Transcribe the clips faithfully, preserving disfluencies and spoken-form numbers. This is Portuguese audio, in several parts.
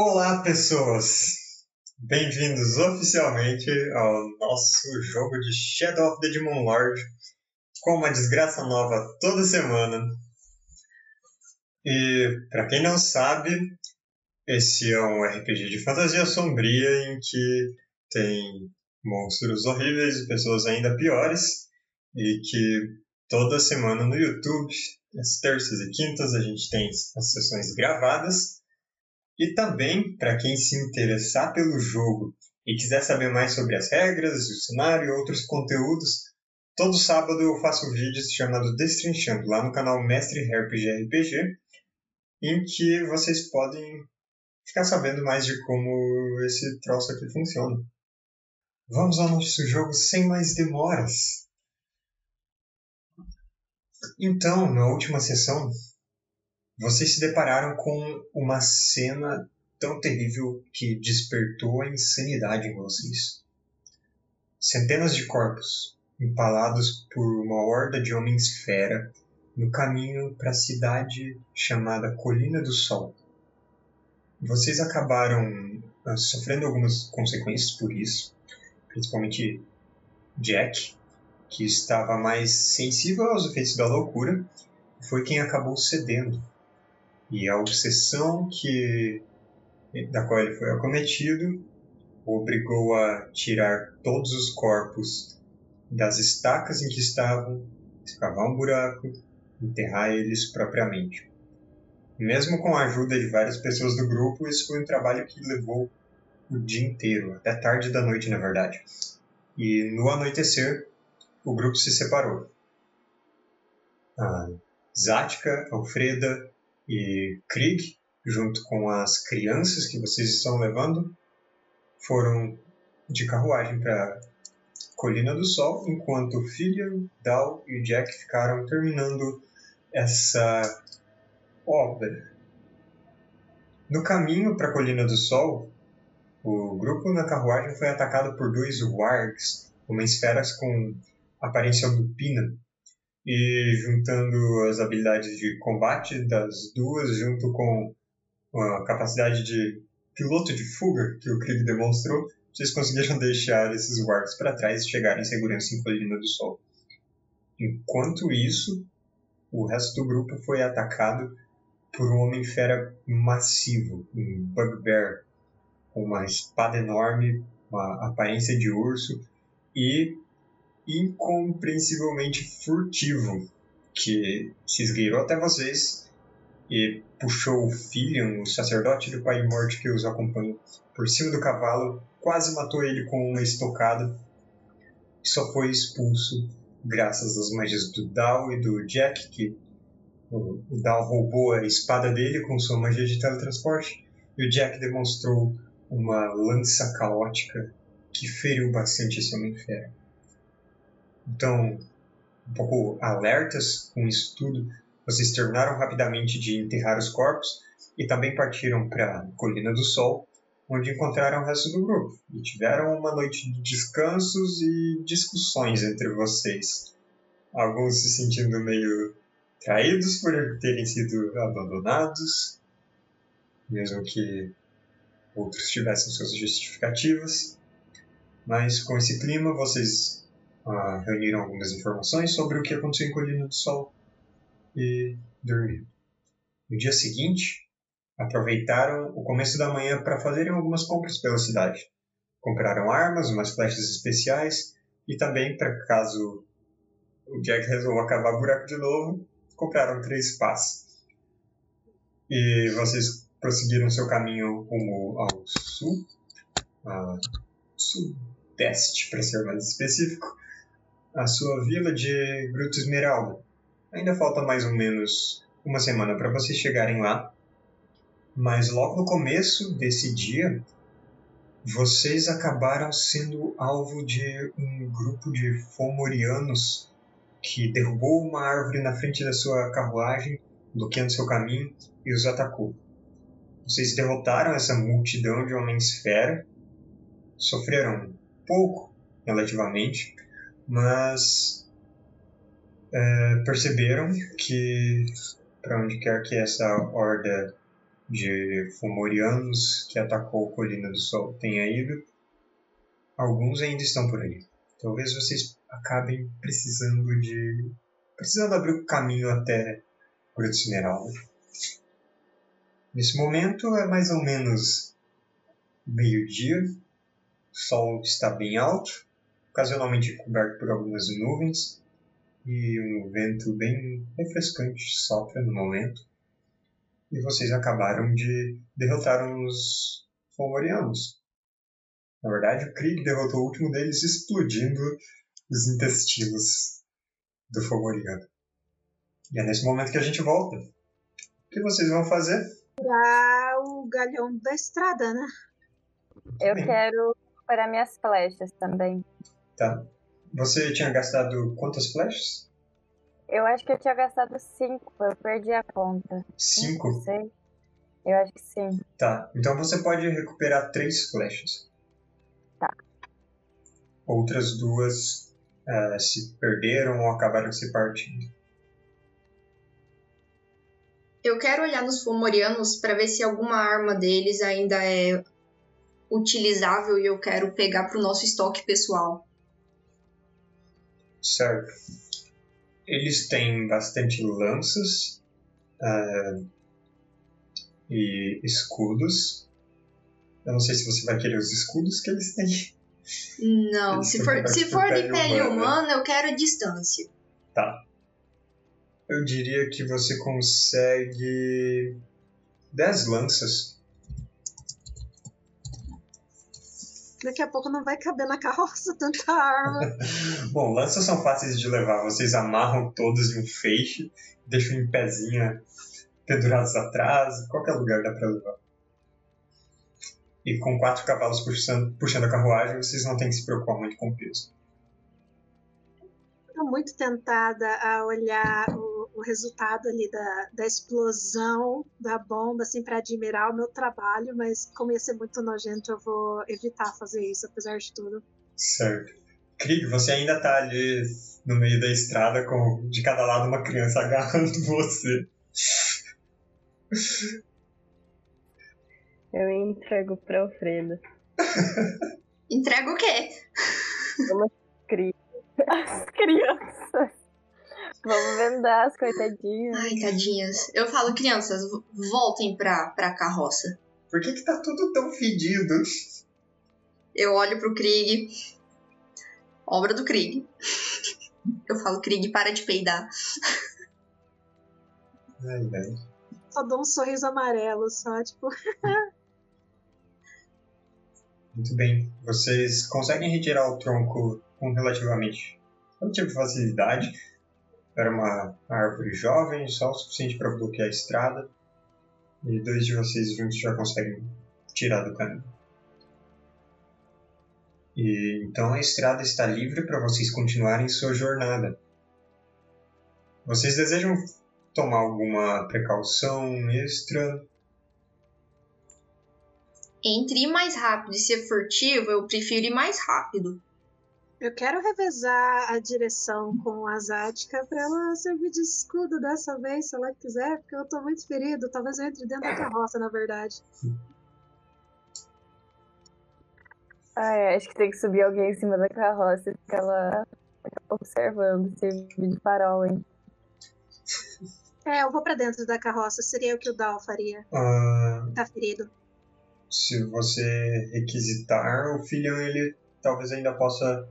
Olá, pessoas! Bem-vindos oficialmente ao nosso jogo de Shadow of the Demon Lord, com uma desgraça nova toda semana. E, pra quem não sabe, esse é um R P G de fantasia sombria em que tem monstros horríveis e pessoas ainda piores, e que toda semana no YouTube, às terças e quintas, a gente tem as sessões gravadas. E também, para quem se interessar pelo jogo e quiser saber mais sobre as regras, o cenário e outros conteúdos, todo sábado eu faço um vídeo chamado Destrinchando, lá no canal Mestre Herp de R P G, em que vocês podem ficar sabendo mais de como esse troço aqui funciona. Vamos ao nosso jogo sem mais demoras. Então, na última sessão, vocês se depararam com uma cena tão terrível que despertou a insanidade em vocês. Centenas de corpos, empalados por uma horda de homens fera, no caminho para a cidade chamada Colina do Sol. Vocês acabaram sofrendo algumas consequências por isso, principalmente Jack, que estava mais sensível aos efeitos da loucura, foi quem acabou cedendo. E a obsessão que, da qual ele foi acometido o obrigou a tirar todos os corpos das estacas em que estavam, escavar um buraco, enterrar eles propriamente. Mesmo com a ajuda de várias pessoas do grupo, isso foi um trabalho que levou o dia inteiro, até tarde da noite, na verdade. E no anoitecer, o grupo se separou. Ah, Zática, Alfreda e Krieg, junto com as crianças que vocês estão levando, foram de carruagem para Colina do Sol, enquanto Filian, Dal e Jack ficaram terminando essa obra. No caminho para Colina do Sol, o grupo na carruagem foi atacado por dois wargs, homens feras com aparência lupina, e juntando as habilidades de combate das duas, junto com a capacidade de piloto de fuga que o Krieg demonstrou, vocês conseguiram deixar esses wargs para trás e chegar em segurança em Colina do Sol. Enquanto isso, o resto do grupo foi atacado por um homem fera massivo, um bugbear, com uma espada enorme, uma aparência de urso e incompreensivelmente furtivo, que se esgueirou até vocês e puxou o Filian, o sacerdote do Pai Morte que os acompanha, por cima do cavalo, quase matou ele com uma estocada e só foi expulso graças às magias do Dal e do Jack, que o Dal roubou a espada dele com sua magia de teletransporte e o Jack demonstrou uma lança caótica que feriu bastante esse homem fera. Então, um pouco alertas com isso tudo, vocês terminaram rapidamente de enterrar os corpos e também partiram para a Colina do Sol, onde encontraram o resto do grupo. E tiveram uma noite de descansos e discussões entre vocês. Alguns se sentindo meio traídos por terem sido abandonados, mesmo que outros tivessem suas justificativas. Mas com esse clima, vocês Uh, reuniram algumas informações sobre o que aconteceu em Colina do Sol e dormiram. No dia seguinte, aproveitaram o começo da manhã para fazerem algumas compras pela cidade. Compraram armas, umas flechas especiais e também, para caso o Jack resolva cavar o buraco de novo, compraram três pás. E vocês prosseguiram seu caminho rumo ao sul, uh, sudeste, para ser mais específico, a sua vila de Gruta Esmeralda. Ainda falta mais ou menos uma semana para vocês chegarem lá, mas logo no começo desse dia, vocês acabaram sendo alvo de um grupo de fomorianos que derrubou uma árvore na frente da sua carruagem, bloqueando seu caminho, e os atacou. Vocês derrotaram essa multidão de homens fera, sofreram pouco, relativamente, mas é, perceberam que para onde quer que essa horda de fomorianos que atacou Colina do Sol tenha ido, alguns ainda estão por aí. Talvez vocês acabem precisando de... precisando abrir o caminho até Grotes Mineral. Nesse momento é mais ou menos meio-dia, o sol está bem alto, ocasionalmente coberto por algumas nuvens, e um vento bem refrescante sopra no momento. E vocês acabaram de derrotar uns fomorianos. Na verdade, o Krieg derrotou o último deles, explodindo os intestinos do fomoriano. E é nesse momento que a gente volta. O que vocês vão fazer? Para o galhão da estrada, né? Eu bem. Quero recuperar minhas flechas também. Tá. Você tinha gastado quantas flechas? Eu acho que eu tinha gastado cinco, eu perdi a conta. Cinco? Não sei. Eu acho que sim. Tá, então você pode recuperar três flechas. Tá. Outras duas uh, se perderam ou acabaram se partindo. Eu quero olhar nos fomorianos para ver se alguma arma deles ainda é utilizável e eu quero pegar pro nosso estoque pessoal. Certo. Eles têm bastante lanças uh, e escudos. Eu não sei se você vai querer os escudos que eles têm. Não, eles se for, se for de pele humana, humana, eu quero a distância. Tá. Eu diria que você consegue dez lanças. Daqui a pouco não vai caber na carroça tanta arma. Bom, lanças são fáceis de levar. Vocês amarram todas em um feixe, deixam em pezinha pendurados atrás. Qualquer lugar dá pra levar. E com quatro cavalos puxando, puxando a carruagem, vocês não têm que se preocupar muito com o peso. Estou muito tentada a olhar o, o resultado ali da, da explosão da bomba, assim, para admirar o meu trabalho, mas como ia ser muito nojento, eu vou evitar fazer isso, apesar de tudo. Certo. Krieg, você ainda está ali no meio da estrada, com de cada lado uma criança agarrando você. Eu entrego para Alfredo. Entrego o quê? Vamos criar. As crianças. Vamos vendar as coitadinhas. Ai, tadinhas. Eu falo, crianças, voltem pra, pra carroça. Por que que tá tudo tão fedido? Eu olho pro Krieg. Obra do Krieg. Eu falo, Krieg, para de peidar. Ai, velho. Só dou um sorriso amarelo, só, tipo... Muito bem. Vocês conseguem retirar o tronco com relativamente relativa facilidade. Era uma árvore jovem, só o suficiente para bloquear a estrada. E dois de vocês juntos já conseguem tirar do caminho. E então a estrada está livre para vocês continuarem sua jornada. Vocês desejam tomar alguma precaução extra? Entre ir mais rápido e ser furtivo, eu prefiro ir mais rápido. Eu quero revezar a direção com a Zática pra ela servir de escudo dessa vez, se ela quiser, porque eu tô muito ferido. Talvez eu entre dentro da carroça, na verdade. Ah, é, acho que tem que subir alguém em cima da carroça e ficar lá observando, servir de farol, hein? É, eu vou pra dentro da carroça, seria o que o Dal faria. Ah... Tá ferido. Se você requisitar, o filhão, ele talvez ainda possa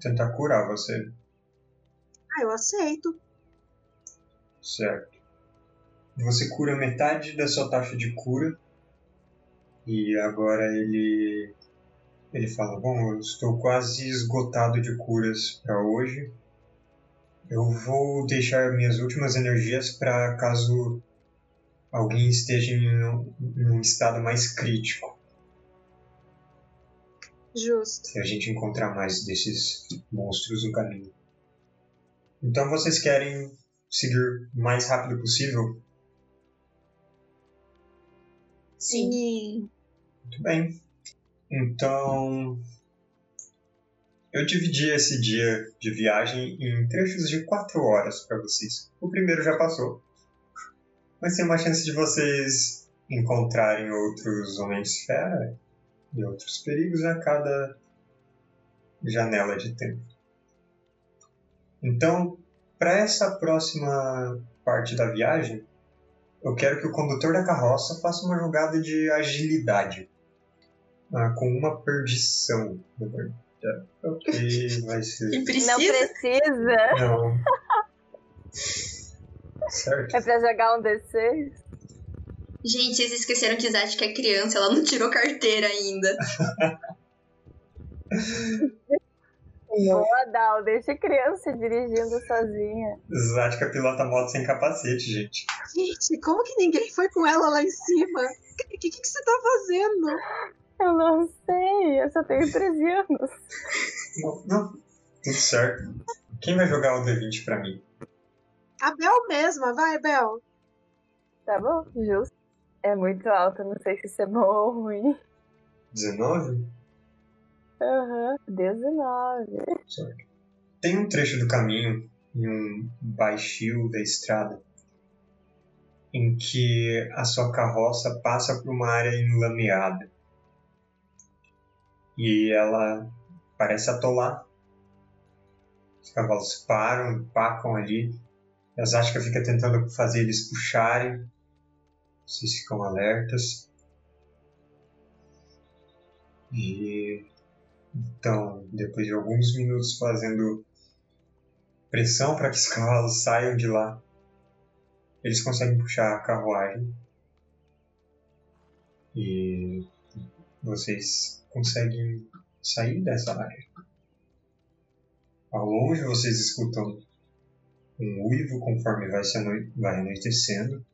tentar curar você. Ah, eu aceito. Certo. Você cura metade da sua taxa de cura. E agora ele... Ele fala, bom, eu estou quase esgotado de curas para hoje. Eu vou deixar minhas últimas energias para caso... alguém esteja em um, em um estado mais crítico. Justo. Se a gente encontrar mais desses monstros no caminho. Então vocês querem seguir o mais rápido possível? Sim. Muito bem. Então... eu dividi esse dia de viagem em trechos de quatro horas para vocês. O primeiro já passou. Mas tem uma chance de vocês encontrarem outros Homens-Fera e outros perigos a cada janela de tempo. Então, para essa próxima parte da viagem, eu quero que o condutor da carroça faça uma jogada de agilidade. Ah, com uma perdição. E vai ser... E precisa? Não precisa? Não. Certo. É pra jogar um D seis? Gente, vocês esqueceram que Zati que é criança, ela não tirou carteira ainda. Boa, Dal, deixa criança dirigindo sozinha. Zatka pilota moto sem capacete, gente. Gente, como que ninguém foi com ela lá em cima? O que, que, que você tá fazendo? Eu não sei, eu só tenho treze anos. Não, não. Tudo certo. Quem vai jogar o D vinte pra mim? A Bel mesma, vai, Bel. Tá bom, justo. É muito alto, não sei se isso é bom ou ruim. dezenove? Aham, uhum, dezenove. Certo. Tem um trecho do caminho, em um baixio da estrada, em que a sua carroça passa por uma área enlameada. E ela parece atolar. Os cavalos param, empacam ali. A Zatka fica tentando fazer eles puxarem. Vocês ficam alertas. E então, depois de alguns minutos fazendo pressão para que os cavalos saiam de lá, eles conseguem puxar a carruagem. E vocês conseguem sair dessa área. Ao longe vocês escutam um uivo conforme vai, se ano... vai anoitecendo,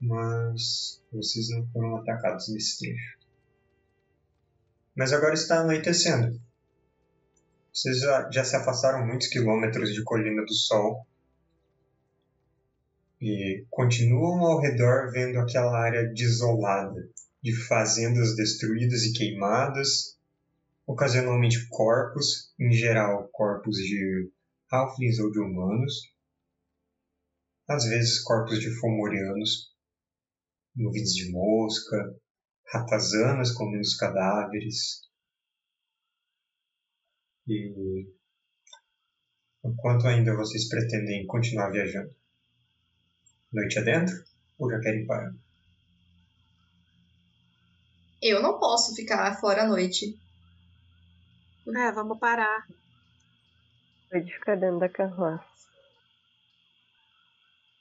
mas vocês não foram atacados nesse trecho. Mas agora está anoitecendo. Vocês já, já se afastaram muitos quilômetros de Colina do Sol e continuam ao redor vendo aquela área desolada de fazendas destruídas e queimadas, ocasionalmente corpos, em geral corpos de halflings ou de humanos, às vezes corpos de fomorianos, nuvens de mosca, ratazanas comendo os cadáveres. E enquanto ainda vocês pretendem continuar viajando? Noite adentro ou já querem parar? Eu não posso ficar fora à noite. É, vamos parar. Pode ficar dentro da carroça.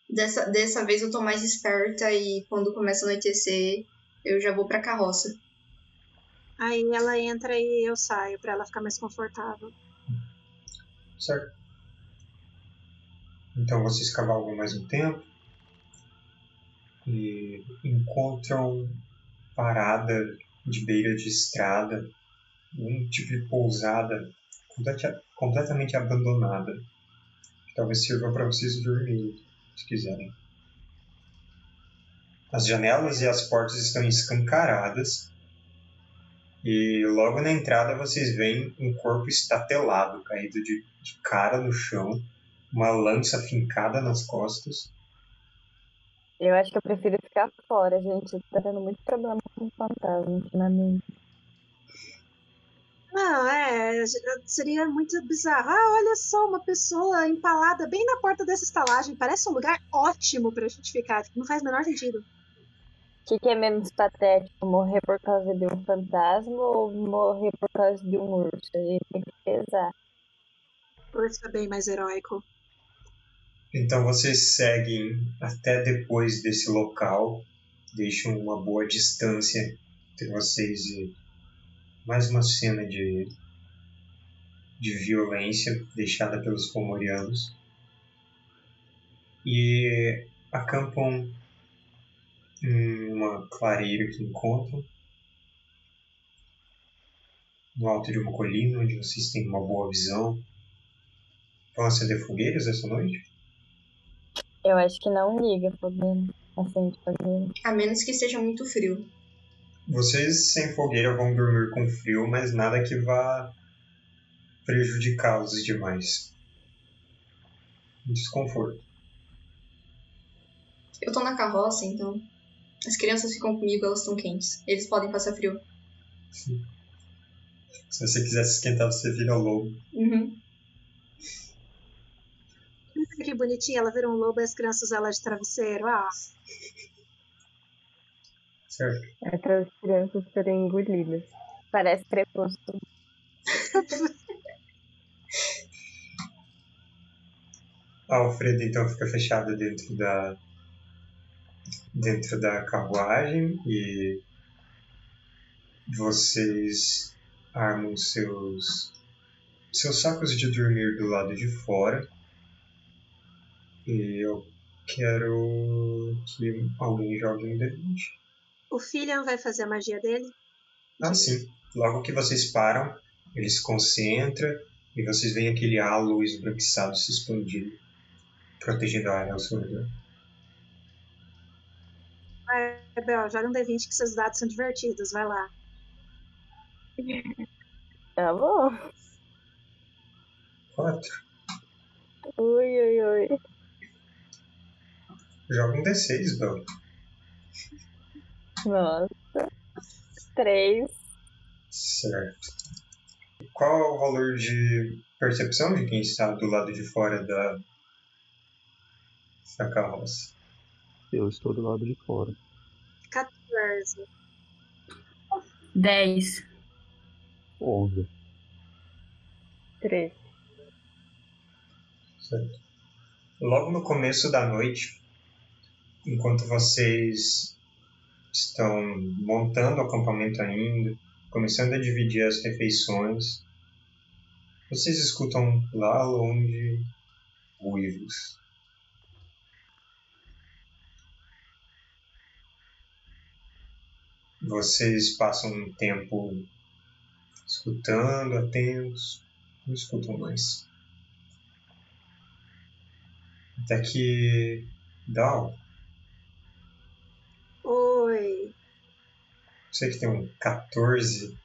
Dessa, dessa vez eu tô mais esperta e quando começa a anoitecer, eu já vou pra carroça. Aí ela entra e eu saio, pra ela ficar mais confortável. Certo. Então vocês cavalgam mais um tempo e encontram parada de beira de estrada, um tipo de pousada completamente abandonada, que talvez sirva pra vocês dormirem. Se quiserem. As janelas e as portas estão escancaradas e logo na entrada vocês veem um corpo estatelado, caído de, de cara no chão, uma lança fincada nas costas. Eu acho que eu prefiro ficar fora, gente. Tá tendo muito problema com fantasmas na minha. Não, é, seria muito bizarro. Ah, olha só, uma pessoa empalada bem na porta dessa estalagem. Parece um lugar ótimo pra gente ficar. Não faz o menor sentido. O que, que é menos patético? Morrer por causa de um fantasma ou morrer por causa de um urso? A gente tem que pesar. O urso é bem mais heróico. Então vocês seguem até depois desse local. Deixam uma boa distância entre vocês e... mais uma cena de, de violência deixada pelos fomorianos. E acampam em uma clareira que encontram, no alto de uma colina, onde vocês têm uma boa visão. Vão acender fogueiras essa noite? Eu acho que não liga fogueira. Acende fogueira. A menos que esteja muito frio. Vocês sem fogueira vão dormir com frio, mas nada que vá prejudicá-los demais. Desconforto. Eu tô na carroça, então as crianças ficam comigo, elas estão quentes. Eles podem passar frio. Sim. Se você quiser se esquentar, você vira um lobo. Uhum. Que bonitinha, ela virou um lobo e as crianças usam ela de travesseiro. Ah. Certo. É para as crianças serem engolidas. Parece Crepúsculo. A Alfredo então fica fechada dentro da dentro da carruagem e vocês armam seus seus sacos de dormir do lado de fora. E eu quero que alguém jogue um D vinte. O Filian vai fazer a magia dele? Ah, sim. Logo que vocês param, ele se concentra e vocês veem aquele halo esbranquiçado se expandir, protegendo a área ao seu redor. Vai, Bel, joga um D vinte que seus dados são divertidos. Vai lá. Tá bom. Quatro. Ui, ui, ui. Joga um D seis, Bel. Nossa. Três. Certo. Qual é o valor de percepção de quem está do lado de fora da, da carroça? Eu estou do lado de fora. quatorze. dez. onze. treze. Certo. Logo no começo da noite, enquanto vocês estão montando o acampamento ainda, começando a dividir as refeições, vocês escutam lá longe ruídos. Vocês passam um tempo escutando, atentos, não escutam mais. Até que... Dal. Oi. Você que tem um quatorze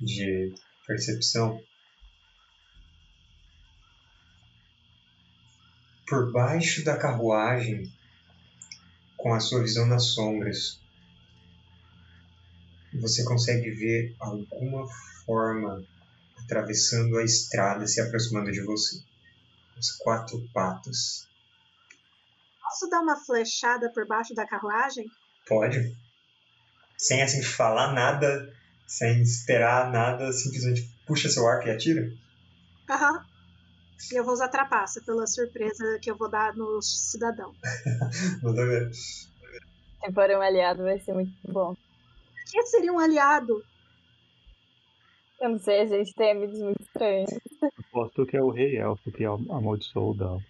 de percepção. Por baixo da carruagem, com a sua visão nas sombras, você consegue ver alguma forma atravessando a estrada, se aproximando de você. As quatro patas. Posso dar uma flechada por baixo da carruagem? Pode. Sem assim falar nada, sem esperar nada, simplesmente puxa seu arco e atira? Aham. Uhum. E eu vou usar trapaça pela surpresa que eu vou dar no cidadão. Manda ver. Se for um aliado vai ser muito bom. Quem seria um aliado? Eu não sei, a gente tem amigos muito estranhos. Aposto que é o rei elfo que amaldiçoou o Dal.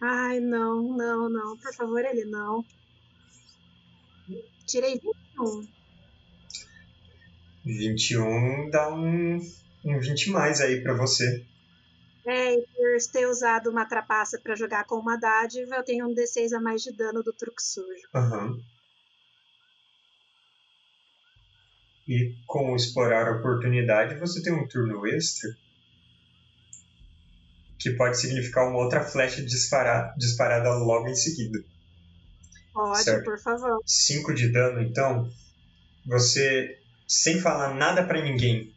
Ai, não, não, não. Por favor, ele não. Tirei vinte e um. vinte e um dá um, um vinte mais aí pra você. É, e por ter usado uma trapaça pra jogar com uma dádiva, eu tenho um D seis a mais de dano do truque sujo. Aham. Uhum. E com explorar a oportunidade, você tem um turno extra, que pode significar uma outra flecha disparar, disparada logo em seguida. Pode, certo? Por favor. cinco de dano, então, você, sem falar nada pra ninguém,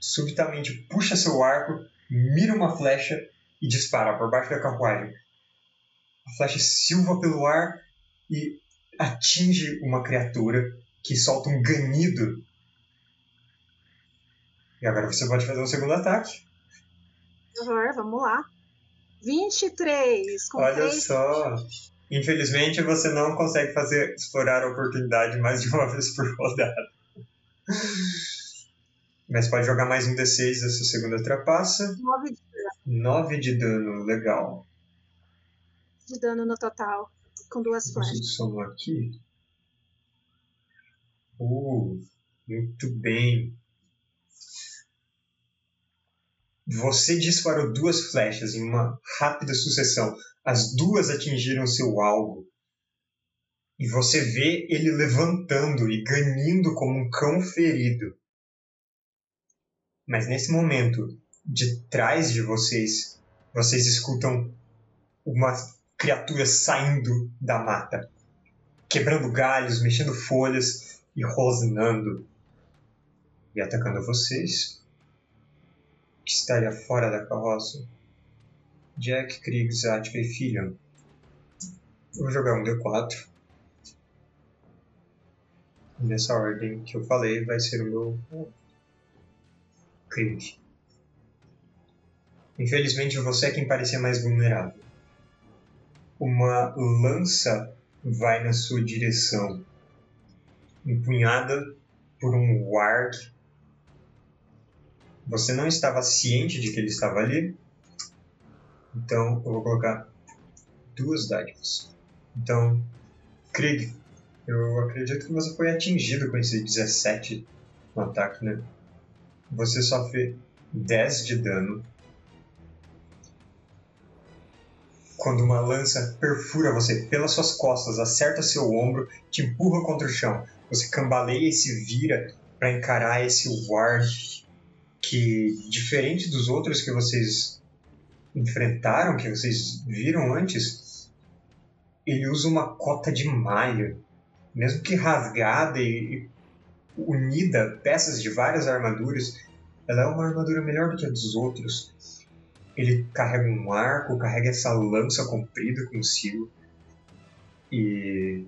subitamente puxa seu arco, mira uma flecha e dispara por baixo da carruagem. A flecha silva pelo ar e atinge uma criatura que solta um ganido. E agora você pode fazer um segundo ataque. Por favor, vamos lá. vinte e três. Com Olha três... só. Infelizmente você não consegue fazer explorar a oportunidade mais de uma vez por rodada. Mas pode jogar mais um D seis da sua segunda trapaça. nove de dano. nove de dano, legal. De dano no total, com duas flechas. Deixa eu somar aqui. Uh, muito bem. Você disparou duas flechas em uma rápida sucessão. As duas atingiram seu alvo. E você vê ele levantando e ganindo como um cão ferido. Mas nesse momento, de trás de vocês, vocês escutam uma criaturas saindo da mata, quebrando galhos, mexendo folhas e rosnando, e atacando vocês, que estaria fora da carroça. Jack, Krieg, Zatka e Filion. Vou jogar um D quatro. Nessa ordem que eu falei, vai ser o meu oh. Krieg. Infelizmente, você é quem parecia mais vulnerável. Uma lança vai na sua direção, empunhada por um warg. Você não estava ciente de que ele estava ali, então eu vou colocar duas dádivas. Então, Krieg, eu acredito que você foi atingido com esse dezessete no ataque, né? Você sofre dez de dano quando uma lança perfura você pelas suas costas, acerta seu ombro, te empurra contra o chão. Você cambaleia e se vira para encarar esse warg que, diferente dos outros que vocês enfrentaram, que vocês viram antes, ele usa uma cota de malha. Mesmo que rasgada e unida, peças de várias armaduras, ela é uma armadura melhor do que a dos outros. Ele carrega um arco, carrega essa lança comprida consigo. E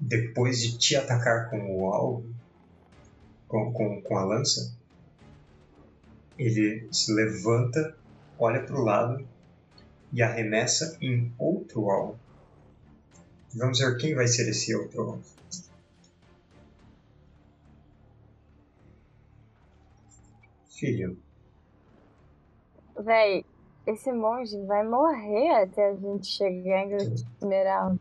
depois de te atacar com o alvo, com, com, com a lança, ele se levanta, olha para o lado e arremessa em outro alvo. Vamos ver quem vai ser esse outro alvo. Filho. Véi, esse monge vai morrer até a gente chegar em Grotes Mineral.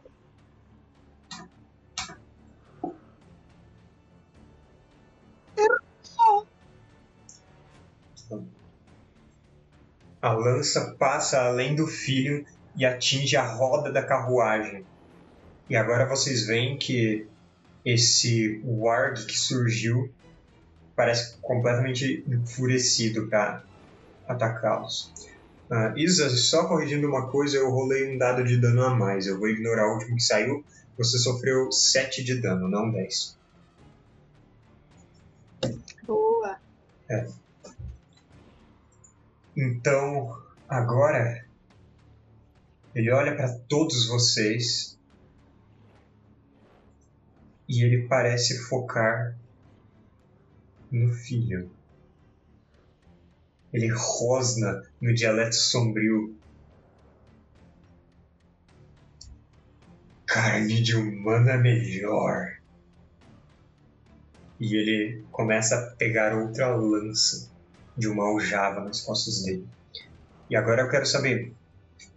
A lança passa além do filho e atinge a roda da carruagem. E agora vocês veem que esse warg que surgiu parece completamente enfurecido para atacá-los. Uh, Isa, só corrigindo uma coisa, eu rolei um dado de dano a mais. Eu vou ignorar o último que saiu. Você sofreu sete de dano, não dez. Boa! É. Então, agora, ele olha para todos vocês e ele parece focar no filho. Ele rosna no dialeto sombrio. Carne de humana melhor. E ele começa a pegar outra lança de uma aljava nas costas dele. E agora eu quero saber,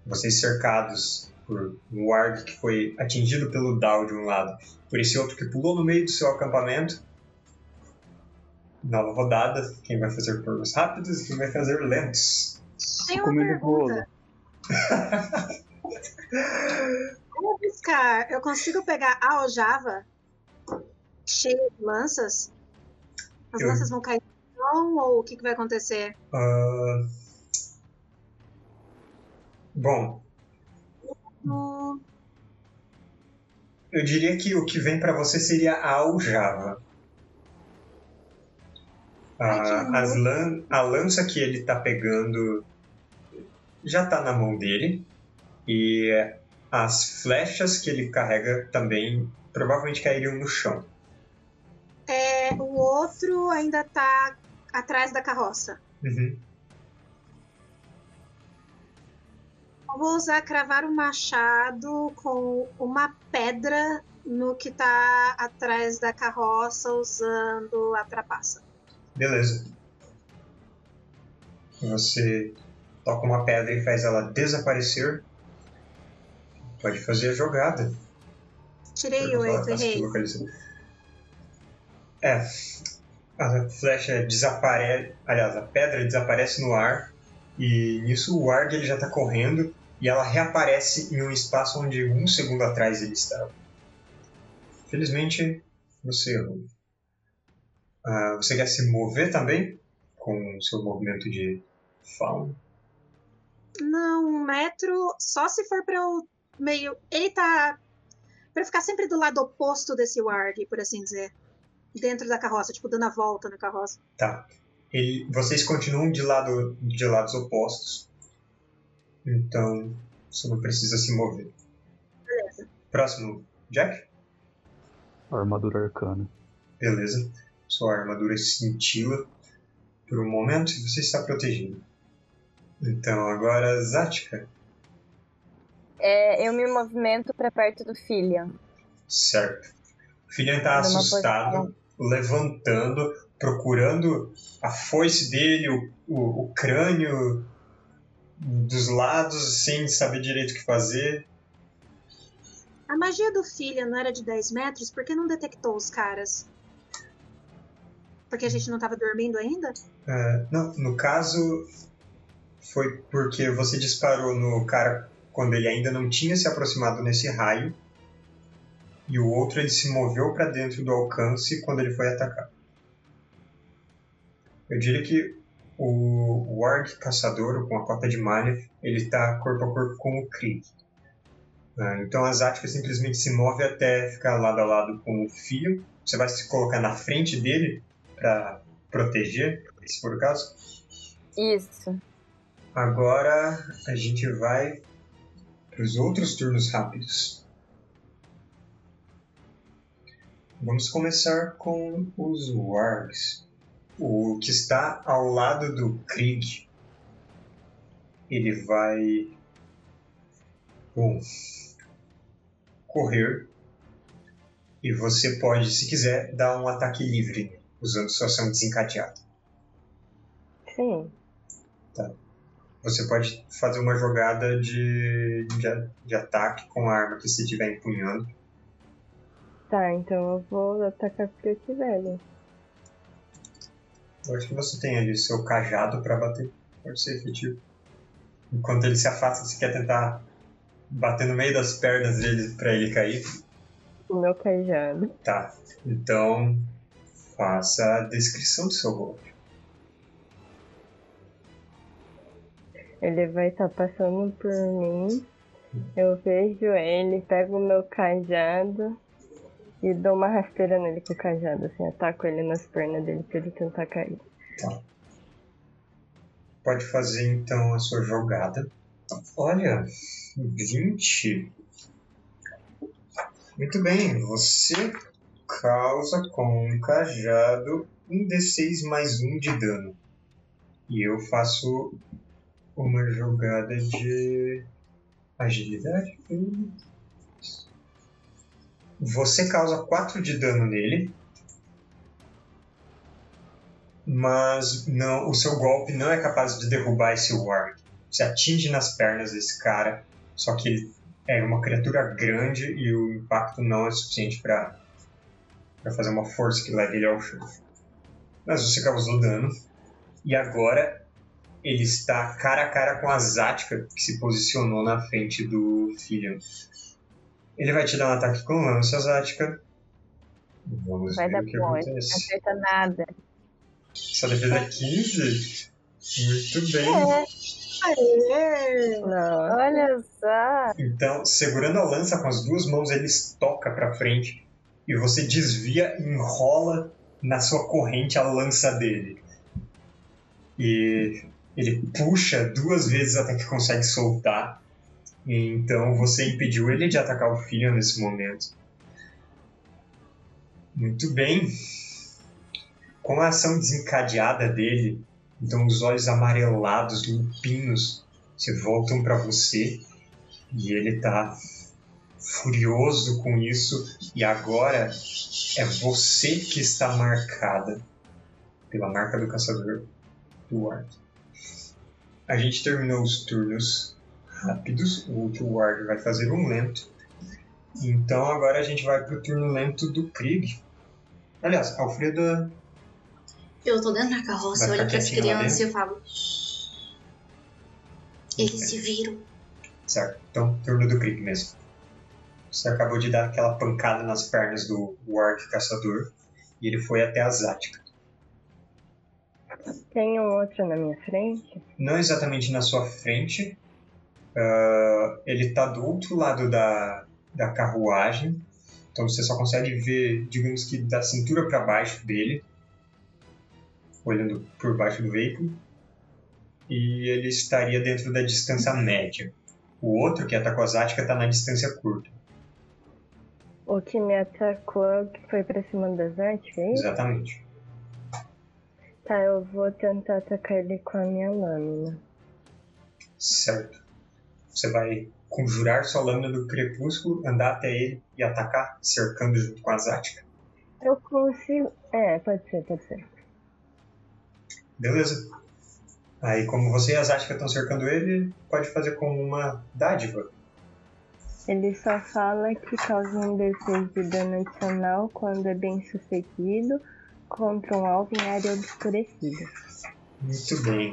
vocês cercados por um warg que foi atingido pelo Dao de um lado, por esse outro que pulou no meio do seu acampamento, nova rodada, quem vai fazer pulos rápidos e quem vai fazer lentos. Tem uma comendo pergunta. Bolo. Vou buscar. Eu consigo pegar a aljava cheia de lanças? As eu... lanças vão cair no chão ou o que, que vai acontecer? Uh... Bom. Uh... Eu diria que o que vem pra você seria a aljava. A, as lan- a lança que ele tá pegando já tá na mão dele, e as flechas que ele carrega também provavelmente cairiam no chão. É, o outro ainda tá atrás da carroça. Uhum. Eu vou usar cravar um machado com uma pedra no que tá atrás da carroça usando a trapaça. Beleza. Você toca uma pedra e faz ela desaparecer. Pode fazer a jogada. Tirei oito, errei. É. A flecha desaparece. Aliás, a pedra desaparece no ar. E nisso o warg ele já tá correndo. E ela reaparece em um espaço onde um segundo atrás ele estava. Felizmente, você errou. Uh, você quer se mover também? Com o seu movimento de fauna? Não, um metro, só se for pra eu meio... Ele tá... Pra eu ficar sempre do lado oposto desse ward, por assim dizer. Dentro da carroça, tipo, dando a volta na carroça. Tá. E vocês continuam de, lado, de lados opostos. Então, você não precisa se mover. Beleza. Próximo, Jack? Armadura arcana. Beleza. Sua armadura cintila por um momento e você está protegido. Então, agora, Zática. É, eu me movimento para perto do Filian. Certo. O Filian está assustado, levantando, procurando a foice dele, o, o, o crânio dos lados, sem saber direito o que fazer. A magia do Filian não era de dez metros? Por que não detectou os caras? Porque a gente não estava dormindo ainda? É, não, no caso... Foi porque você disparou no cara quando ele ainda não tinha se aproximado nesse raio. E o outro ele se moveu para dentro do alcance quando ele foi atacar. Eu diria que o Warg Caçador, com a cota de malha, ele tá corpo a corpo com o Krieg. Então a Zática simplesmente se move até ficar lado a lado com o Fio. Você vai se colocar na frente dele para proteger, se for o caso. Isso. Agora a gente vai para os outros turnos rápidos. Vamos começar com os wargs. O que está ao lado do Krieg, ele vai bom, correr e você pode, se quiser, dar um ataque livre usando sua ação desencadeada. Sim. Tá. Você pode fazer uma jogada de, de, de ataque com a arma que você estiver empunhando. Tá, então eu vou atacar porque eu quiser, né? Eu acho que você tem ali seu cajado pra bater. Pode ser efetivo. Enquanto ele se afasta, você quer tentar bater no meio das pernas dele pra ele cair? O meu cajado. Tá, então faça a descrição do seu golpe. Ele vai estar tá passando por mim, eu vejo ele, pego o meu cajado e dou uma rasteira nele com o cajado, assim, ataco ele nas pernas dele pra ele tentar cair. Tá. Pode fazer então a sua jogada. Olha, vinte. Muito bem, você causa com um cajado um D seis mais um de dano. E eu faço... uma jogada de agilidade. Você causa quatro de dano nele. Mas não, o seu golpe não é capaz de derrubar esse warg. Você atinge nas pernas desse cara. Só que ele é uma criatura grande e o impacto não é suficiente para fazer uma força que leve ele ao chão. Mas você causou dano. E agora... ele está cara a cara com a Zática, que se posicionou na frente do Filian. Ele vai te dar um ataque com lança, Zática. Vamos vai ver o que boa. Acontece. Não acerta nada. Sua defesa é quinze? Muito bem. É. Aê. Não, olha só. Então, segurando a lança com as duas mãos, ele estoca para frente. E você desvia e enrola na sua corrente a lança dele. E... ele puxa duas vezes até que consegue soltar. Então você impediu ele de atacar o filho nesse momento. Muito bem. Com a ação desencadeada dele, então os olhos amarelados, limpinhos, se voltam para você. E ele tá furioso com isso. E agora é você que está marcada pela marca do caçador do Ward. A gente terminou os turnos rápidos. O outro ward vai fazer um lento. Então agora a gente vai pro turno lento do Krieg. Aliás, Alfreda... eu tô dentro da carroça, eu olho pras crianças e eu falo... eles se viram. Certo. Então, turno do Krieg mesmo. Você acabou de dar aquela pancada nas pernas do ward caçador. E ele foi até a Zática. Tem um outro na minha frente? Não exatamente na sua frente, Uh, ele está do outro lado da, da carruagem, então você só consegue ver, digamos que da cintura para baixo dele, olhando por baixo do veículo, e ele estaria dentro da distância média. O outro, que atacou a Zatka, está na distância curta. O que me atacou foi para cima da Zatka, hein? Exatamente. Tá, eu vou tentar atacar ele com a minha lâmina. Certo. Você vai conjurar sua lâmina do crepúsculo, andar até ele e atacar, cercando junto com a Zatka? Eu consigo... É, pode ser, pode ser. Beleza. Aí, como você e a Zatka estão cercando ele, pode fazer como uma dádiva. Ele só fala que causa um D seis de dano adicional quando é bem sucedido contra um alvo em área obscurecida. Muito bem.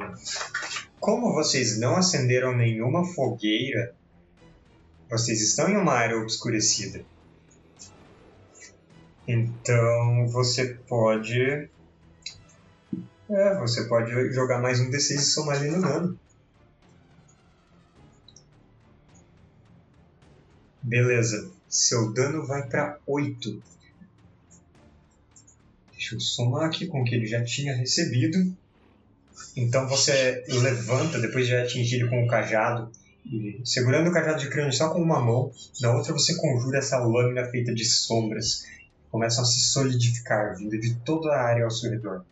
Como vocês não acenderam nenhuma fogueira, vocês estão em uma área obscurecida. Então você pode... É, você pode jogar mais um D seis e somar ali no dano. Beleza. Seu dano vai para oito. Deixa eu somar aqui com o que ele já tinha recebido. Então você levanta, depois de atingir ele com o cajado, e segurando o cajado de crânio só com uma mão, na outra você conjura essa lâmina feita de sombras. Começam a se solidificar, vindo de toda a área ao seu redor.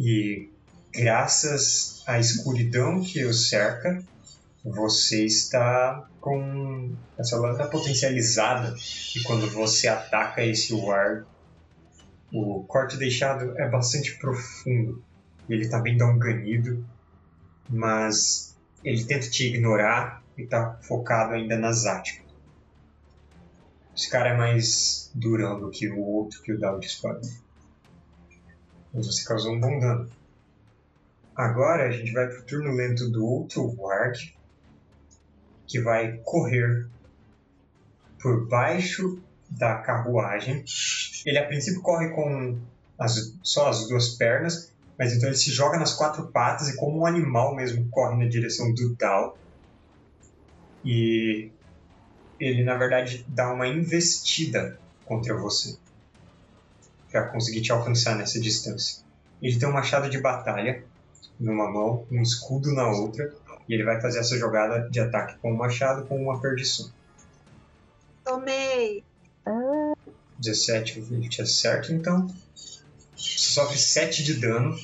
E graças à escuridão que o cerca, você está com essa lâmina potencializada, e quando você ataca esse war, o corte deixado é bastante profundo. Ele tá bem danganido, mas ele tenta te ignorar e tá focado ainda na Zatka. Esse cara é mais durão do que o outro que o dá o disparo. Mas você causou um bom dano. Agora a gente vai pro turno lento do outro Warg, que vai correr por baixo da carruagem. Ele a princípio corre com as, só as duas pernas, mas então ele se joga nas quatro patas e, como um animal mesmo, corre na direção do Dal. E ele, na verdade, dá uma investida contra você para conseguir te alcançar nessa distância. Ele tem um machado de batalha numa mão, um escudo na outra, e ele vai fazer essa jogada de ataque com o machado com uma perdição. Tomei! dezessete, ele te acerta, então... Você sofre sete de dano.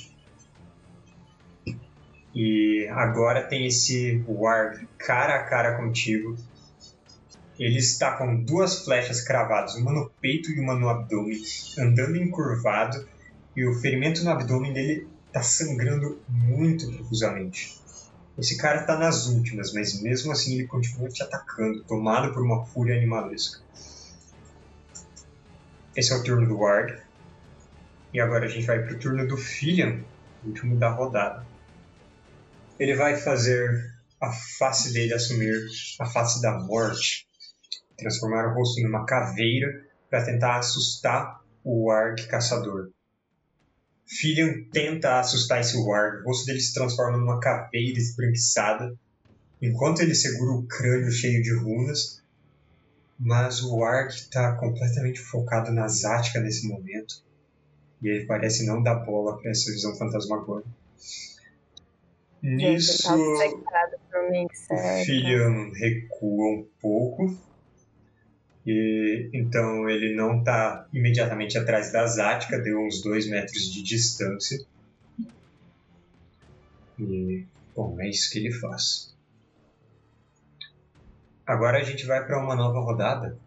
E agora tem esse Warg cara a cara contigo. Ele está com duas flechas cravadas, uma no peito e uma no abdômen, andando encurvado, e o ferimento no abdômen dele está sangrando muito profusamente. Esse cara está nas últimas, mas mesmo assim ele continua te atacando, tomado por uma fúria animalesca. Esse é o turno do Warg. E agora a gente vai pro turno do Filian, último da rodada. Ele vai fazer a face dele assumir a face da morte, transformar o rosto em uma caveira para tentar assustar o Warg caçador. Filian tenta assustar esse Warg, o rosto dele se transforma numa caveira esbranquiçada, enquanto ele segura o crânio cheio de runas, mas o Warg está completamente focado na Zatka nesse momento. E ele parece não dar bola pra essa visão fantasmagórica. Nisso, tá mim, o Filian recua um pouco. E, então ele não tá imediatamente atrás da Zatka, deu uns dois metros de distância. E, bom, é isso que ele faz. Agora a gente vai para uma nova rodada.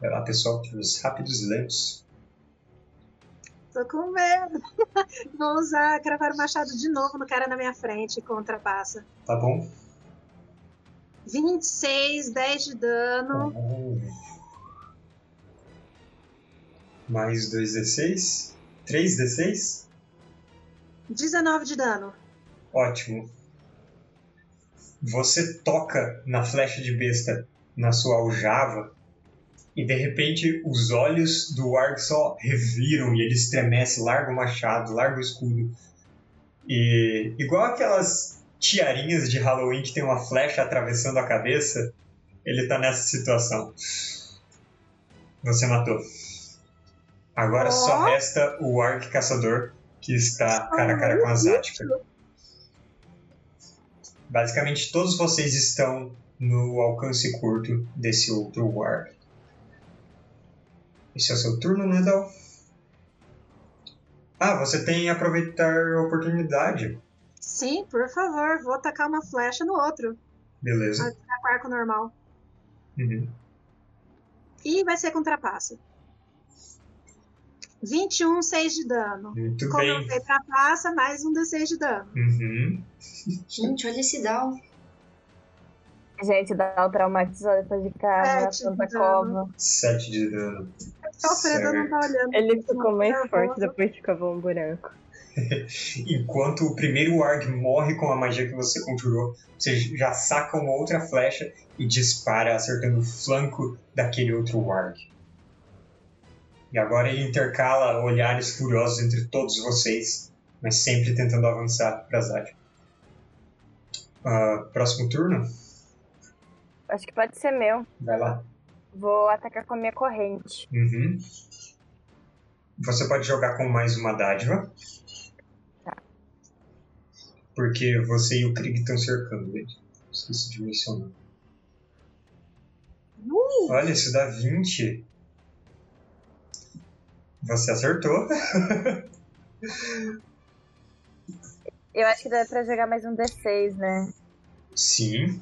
Vai lá, pessoal, os rápidos e lentos. Tô com medo. Vou usar, cravar o machado de novo no cara na minha frente com trapaça. Tá bom. vinte e seis, dez de dano. Oh. Mais dois D seis. três D seis. dezenove de dano. Ótimo. Você toca na flecha de besta na sua aljava. E de repente os olhos do Warg só reviram e ele estremece, larga o machado, larga o escudo. E igual aquelas tiarinhas de Halloween que tem uma flecha atravessando a cabeça, ele tá nessa situação. Você matou. Agora oh. só resta o Arc Caçador, que está cara a cara com a Zática. Basicamente, todos vocês estão no alcance curto desse outro Warg. Esse é o seu turno, né, Dal? Ah, você tem aproveitar a oportunidade. Sim, por favor, vou tacar uma flecha no outro. Beleza. Vai ficar com arco normal. Uhum. E vai ser com trapaça. vinte e um, seis de dano. Muito Como bem. Como eu falei, trapaça, mais um D seis de dano. Uhum. Gente, olha esse Dal. Gente, Dal traumatizou depois de cara, tanta cova. sete de dano. O Alfredo não tá olhando. Ele ficou mais nervoso. Forte depois que cavou um buraco. Enquanto o primeiro Warg morre com a magia que você conjurou, você já saca uma outra flecha e dispara, acertando o flanco daquele outro Warg. E agora ele intercala olhares furiosos entre todos vocês, mas sempre tentando avançar para Zad. Uh, próximo turno? Acho que pode ser meu. Vai lá. Vou atacar com a minha corrente. Uhum. Você pode jogar com mais uma dádiva. Tá. Porque você e o Krieg estão cercando ele. Esqueci de mencionar. Ui. Olha, isso dá vinte. Você acertou. Eu acho que dá pra jogar mais um D seis, né? Sim.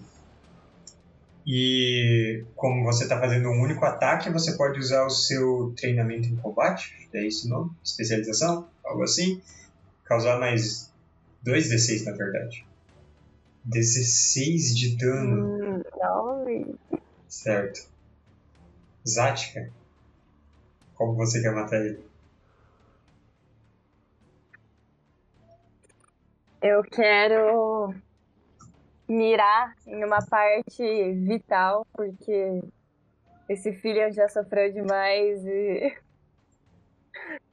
E como você tá fazendo um único ataque, você pode usar o seu treinamento em combate. É isso, não? Especialização, algo assim. Causar mais dois D seis, na verdade. dezesseis de dano. Hum, nove. Certo. Zática. Como você quer matar ele? Eu quero mirar em uma parte vital, porque esse filho já sofreu demais e...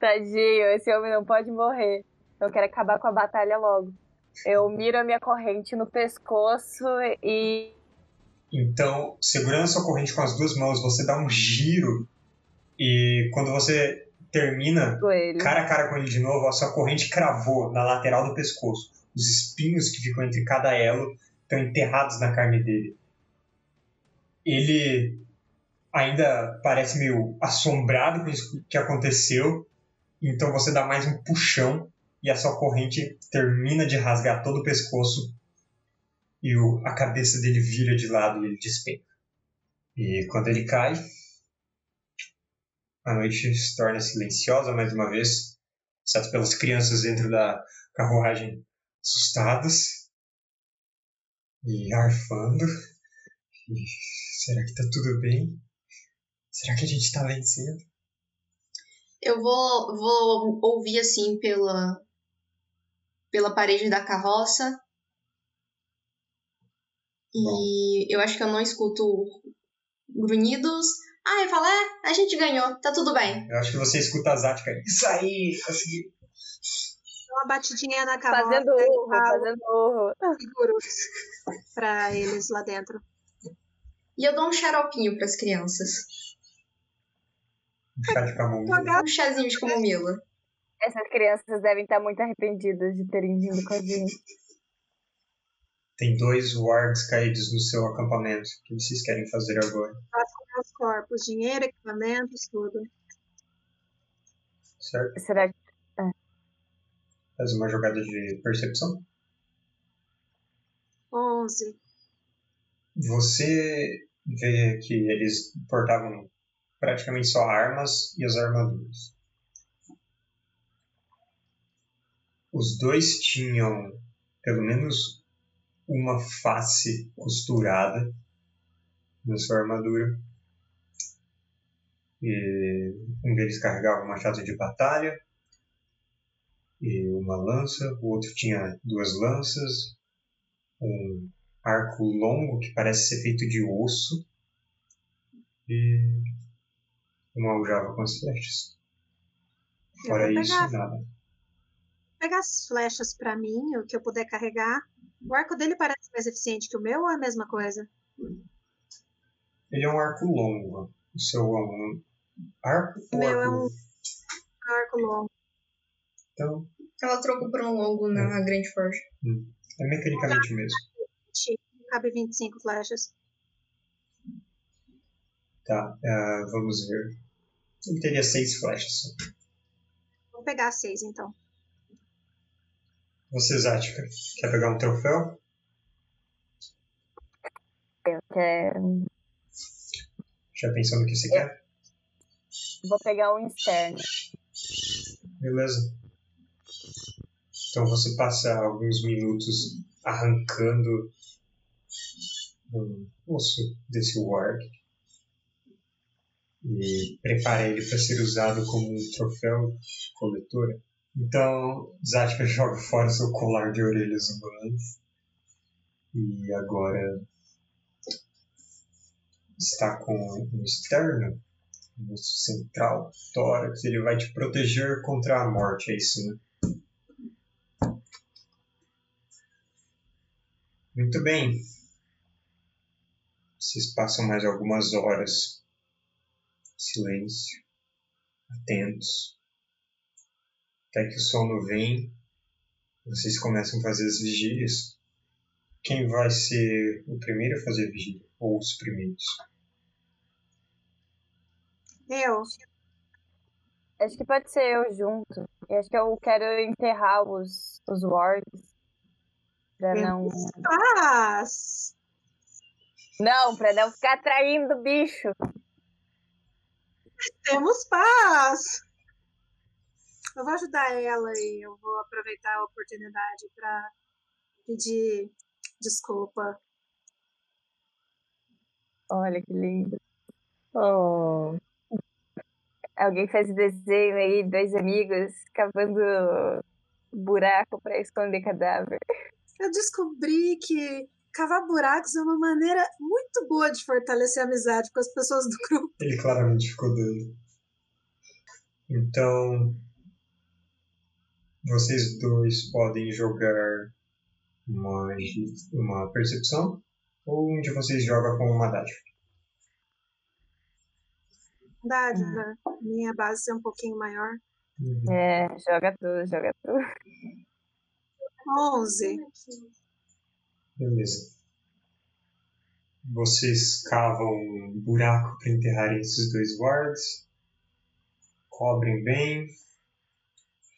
Tadinho, esse homem não pode morrer. Eu quero acabar com a batalha logo. Eu miro a minha corrente no pescoço e... Então, segurando a sua corrente com as duas mãos, você dá um giro... E quando você termina cara a cara com ele de novo, a sua corrente cravou na lateral do pescoço. Os espinhos que ficam entre cada elo estão enterrados na carne dele. Ele ainda parece meio assombrado com isso que aconteceu. Então você dá mais um puxão e a sua corrente termina de rasgar todo o pescoço. E o, a cabeça dele vira de lado e ele despenca. E quando ele cai... A noite se torna silenciosa mais uma vez, exceto pelas crianças dentro da carruagem assustadas e arfando. E será que tá tudo bem? Será que a gente tá vencendo? Eu vou, vou ouvir assim pela, pela parede da carroça. E Bom. Eu acho que eu não escuto grunhidos. Ah, eu falo, é, a gente ganhou, tá tudo bem. Eu acho que você escuta a Zática. Isso aí, conseguiu. Uma batidinha na cabeça. Fazendo urro, fazendo urro. Pra eles lá dentro. E eu dou um xaropinho pras crianças. Um chá de camomila. Um chazinho de camomila. Essas crianças devem estar muito arrependidas de terem vindo com a gente. Tem dois wargs caídos no seu acampamento. O que vocês querem fazer agora? Os corpos, dinheiro, equipamentos, tudo. Certo. Será que... É. Faz uma jogada de percepção. onze. Você vê que eles portavam praticamente só armas e as armaduras. Os dois tinham pelo menos uma face costurada na sua armadura. E um deles carregava um machado de batalha e uma lança, o outro tinha duas lanças, um arco longo que parece ser feito de osso e uma aljava com as flechas. Fora isso, pegar, nada. Vou pegar as flechas pra mim, o que eu puder carregar, O arco dele parece mais eficiente que o meu ou é a mesma coisa? Ele é um arco longo. O seu é um arco ou meu arco é um... um arco longo. Então... Ela trocou por um longo na é. Grande Forja. É mecanicamente cabe mesmo. Cabe vinte e cinco flechas. Tá, uh, vamos ver. Ele teria seis flechas. Vou pegar seis então. Você, Zática, quer pegar um troféu? Eu quero. Já pensou no que você eu... quer? Vou pegar um externo. Beleza. Então você passa alguns minutos arrancando o osso desse warg e prepara ele para ser usado como um troféu de coletora. Então, Zática joga fora seu colar de orelhas humanas. E agora está com um externo, um osso central, tórax. Ele vai te proteger contra a morte, é isso, né? Muito bem. Vocês passam mais algumas horas. Silêncio. Atentos. Até que o sono vem, vocês começam a fazer as vigílias. Quem vai ser o primeiro a fazer vigília? Ou os primeiros? Eu. Acho que pode ser eu junto. Eu acho que eu quero enterrar os, os wargs. Pra não... Faz. Não, pra não ficar traindo o bicho. Temos paz. Eu vou ajudar ela e eu vou aproveitar a oportunidade para pedir desculpa. Olha que lindo. Oh. Alguém fez o desenho aí, dois amigos cavando buraco para esconder cadáver. Eu descobri que cavar buracos é uma maneira muito boa de fortalecer a amizade com as pessoas do grupo. Ele claramente ficou doido. Então... vocês dois podem jogar uma, uma percepção ou um de vocês joga com uma dádiva? Dádiva. Hum. Minha base é um pouquinho maior. Uhum. É, joga tudo, joga tudo. onze. Beleza. Vocês cavam um buraco para enterrarem esses dois wards. Cobrem bem.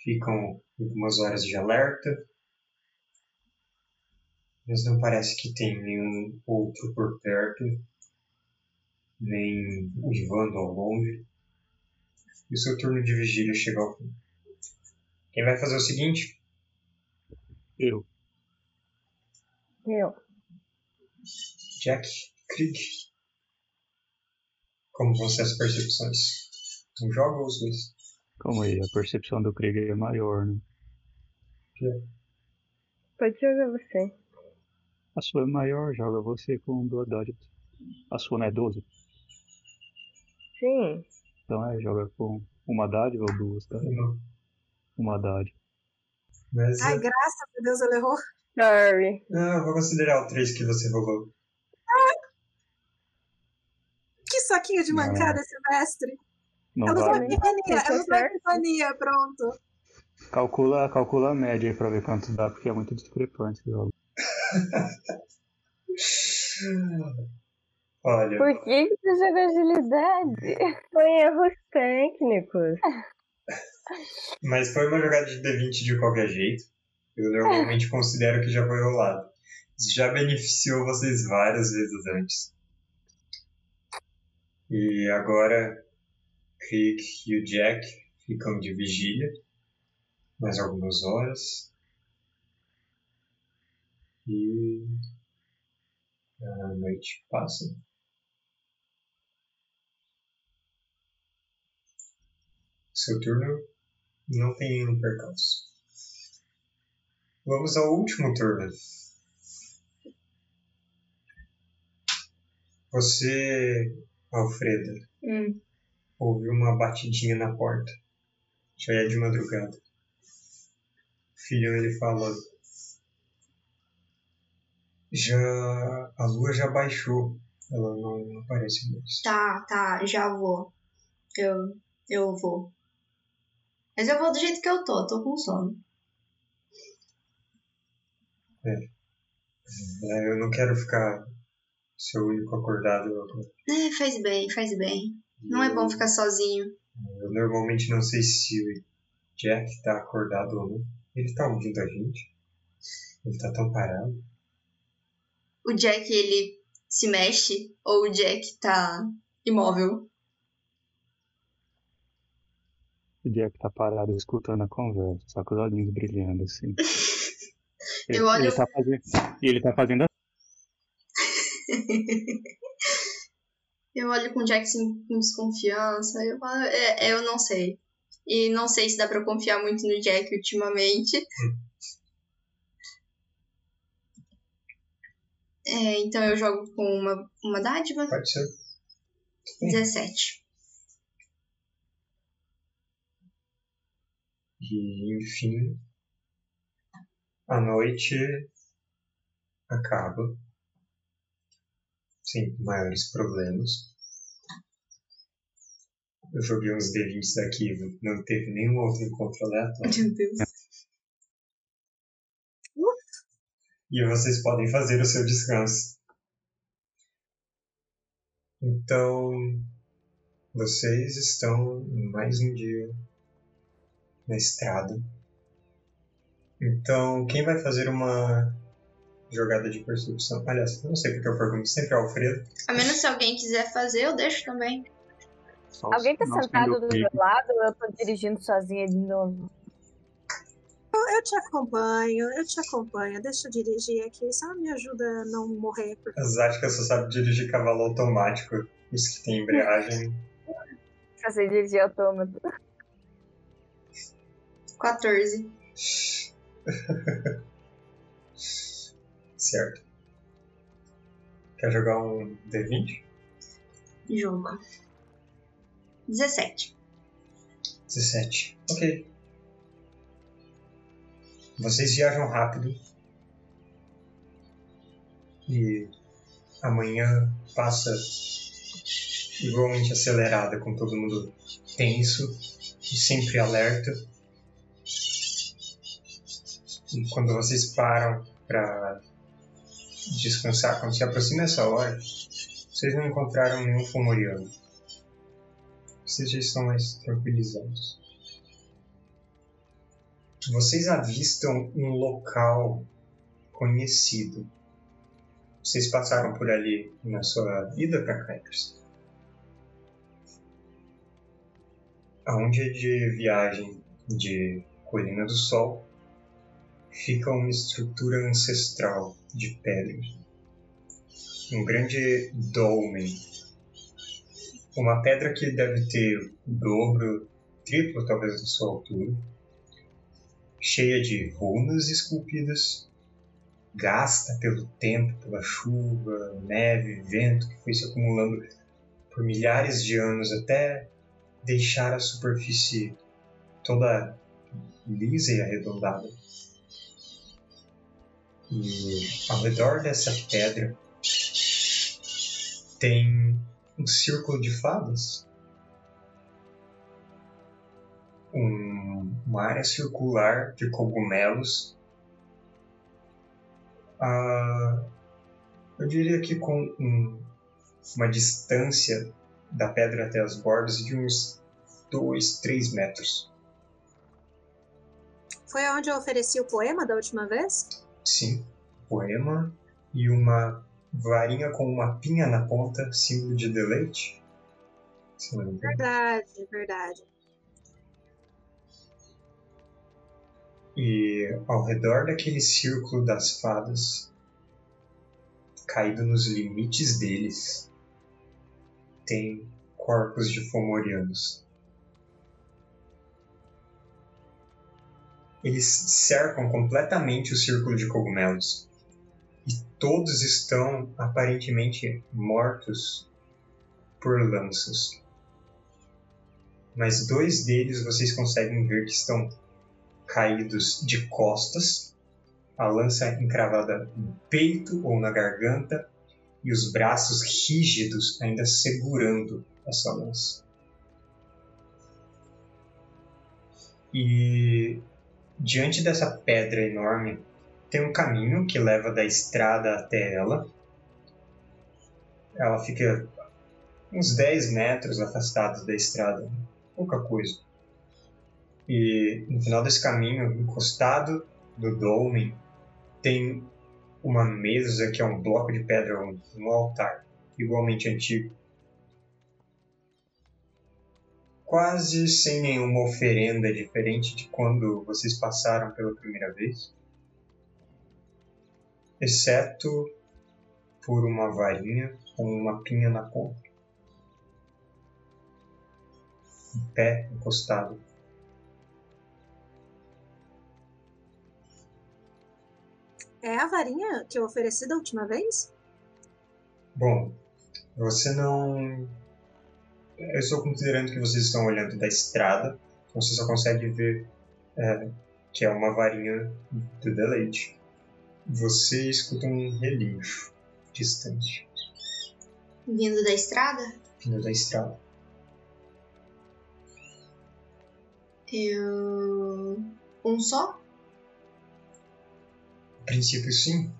Ficam algumas horas de alerta. Mas não parece que tem nenhum outro por perto. Nem uivando ao longe. E o seu turno de vigília chega ao fim. Quem vai fazer o seguinte? Eu. Eu. Jack, Krieg. Como vão ser as percepções? Um jogo ou os dois? Calma aí, a percepção do Krieger é maior, né? Pode jogar você. A sua é maior, joga você com duas dádivas. A sua não é doze? Sim. Então é, joga com uma dádiva ou duas, tá? Não. Uma dádiva. Mas, ai, é... graças a Deus, ela errou. Sorry. Ah, vou considerar o três que você roubou. Ah, que saquinho de mancada esse mestre. Não, ela vale. Não mania, ela não mania, pronto. Calcula, calcula a média aí pra ver quanto dá, porque é muito discrepante o jogo. Olha. Por que você joga agilidade? Foi erros técnicos. Mas foi uma jogada de D vinte de qualquer jeito. Eu normalmente considero que já foi rolado. Isso já beneficiou vocês várias vezes antes. E agora... Krieg e o Jack ficam de vigília mais algumas horas e a noite passa. Seu turno não tem nenhum percalço. Vamos ao último turno. Você, Alfreda. Hum. Houve uma batidinha na porta. Já é de madrugada. O filhão, ele fala... já a lua já baixou. Ela não aparece mais. Tá, tá, já vou. Eu, eu vou. Mas eu vou do jeito que eu tô, tô com sono. É. é eu não quero ficar seu único acordado. Eu... É, faz bem, faz bem. Não eu... é bom ficar sozinho. Eu normalmente não sei se o Jack tá acordado ou não. Ele tá ouvindo a gente. Ele tá tão parado. O Jack, ele se mexe? Ou o Jack tá imóvel? O Jack tá parado escutando a conversa, só com os olhinhos brilhando assim. Ele, eu olho... ele tá fazendo... ele tá fazendo a... Eu olho com o Jack com desconfiança. Eu, eu não sei. E não sei se dá pra confiar muito no Jack ultimamente. É, então eu jogo com uma, uma dádiva. Pode ser. dezessete. E, enfim, a noite acaba sem maiores problemas. Eu joguei uns D vinte daqui, não teve nenhum outro encontro aleatório. Meu Deus. E vocês podem fazer o seu descanso. Então, vocês estão mais um dia na estrada. Então, quem vai fazer uma jogada de percepção? Aliás, não sei porque eu pergunto sempre ao Alfredo. A menos se alguém quiser fazer, eu deixo também. Nossa, alguém tá sentado do meu lado ou eu tô dirigindo sozinha de novo? Eu te acompanho, eu te acompanho. Deixa eu dirigir aqui, só me ajuda a não morrer. Porque... Acho que você sabe dirigir cavalo automático, isso que tem embreagem. Eu sei dirigir autômato. quatorze. Certo. Quer jogar um D vinte? Joga. dezessete. dezessete, ok. Vocês viajam rápido e amanhã passa igualmente acelerada, com todo mundo tenso e sempre alerta. E quando vocês param para descansar, quando se aproxima essa hora, vocês não encontraram nenhum fomoriano. Vocês já estão mais tranquilizados. Vocês avistam um local conhecido. Vocês passaram por ali na sua vida, Cacaiers? A um dia de viagem de Colina do Sol fica uma estrutura ancestral de pedra. Um grande dolmen. Uma pedra que deve ter o dobro, triplo talvez da sua altura. Cheia de runas esculpidas, gasta pelo tempo, pela chuva, neve, vento que foi se acumulando por milhares de anos até deixar a superfície toda lisa e arredondada. E ao redor dessa pedra tem um círculo de fadas. Um, uma área circular de cogumelos, ah, eu diria que com um, uma distância da pedra até as bordas de uns dois, três metros. Foi onde eu ofereci o poema da última vez? Sim, poema e uma varinha com uma pinha na ponta, símbolo de deleite. Verdade, verdade. E ao redor daquele círculo das fadas, caído nos limites deles, tem corpos de fomorianos. Eles cercam completamente o círculo de cogumelos. E todos estão aparentemente mortos por lanças. Mas dois deles vocês conseguem ver que estão caídos de costas a lança encravada no peito ou na garganta e os braços rígidos ainda segurando essa lança. E diante dessa pedra enorme tem um caminho que leva da estrada até ela. Ela fica uns dez metros afastada da estrada, pouca coisa. E no final desse caminho, encostado do dolmen, tem uma mesa que é um bloco de pedra, um altar, igualmente antigo. Quase sem nenhuma oferenda, diferente de quando vocês passaram pela primeira vez. Exceto por uma varinha com uma pinha na ponta. Um pé encostado. É a varinha que eu ofereci da última vez? Bom, você não... Eu estou considerando que vocês estão olhando da estrada, então você só consegue ver é, que é uma varinha do deleite. Você escuta um relincho distante. Vindo da estrada? Vindo da estrada. Eu... Um só? A princípio, sim.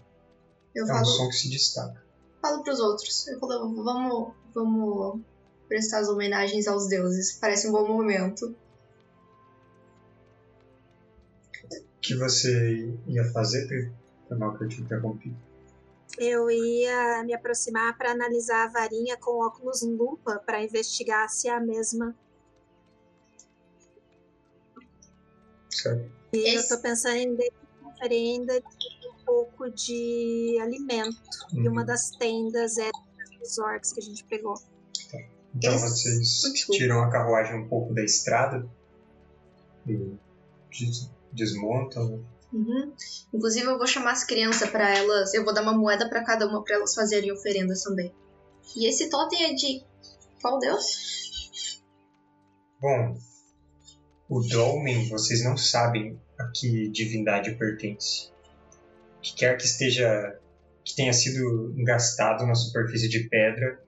Eu é falo... um som que se destaca. Falo pros outros. Eu falo, vamos... vamos... prestar as homenagens aos deuses. Parece um bom momento. O que você ia fazer, Pri? Foi mal que eu te interrompi. Eu ia me aproximar para analisar a varinha com óculos lupa para investigar se é a mesma. Certo. E Esse... eu tô pensando em oferenda de um pouco de alimento. Uhum. E uma das tendas é dos orcs que a gente pegou. Então vocês tiram a carruagem um pouco da estrada e desmontam. Uhum. Inclusive eu vou chamar as crianças para elas, eu vou dar uma moeda para cada uma para elas fazerem oferendas também. E esse totem é de qual deus? Bom, o dolmen vocês não sabem a que divindade pertence. Que quer que esteja, que tenha sido gastado na superfície de pedra,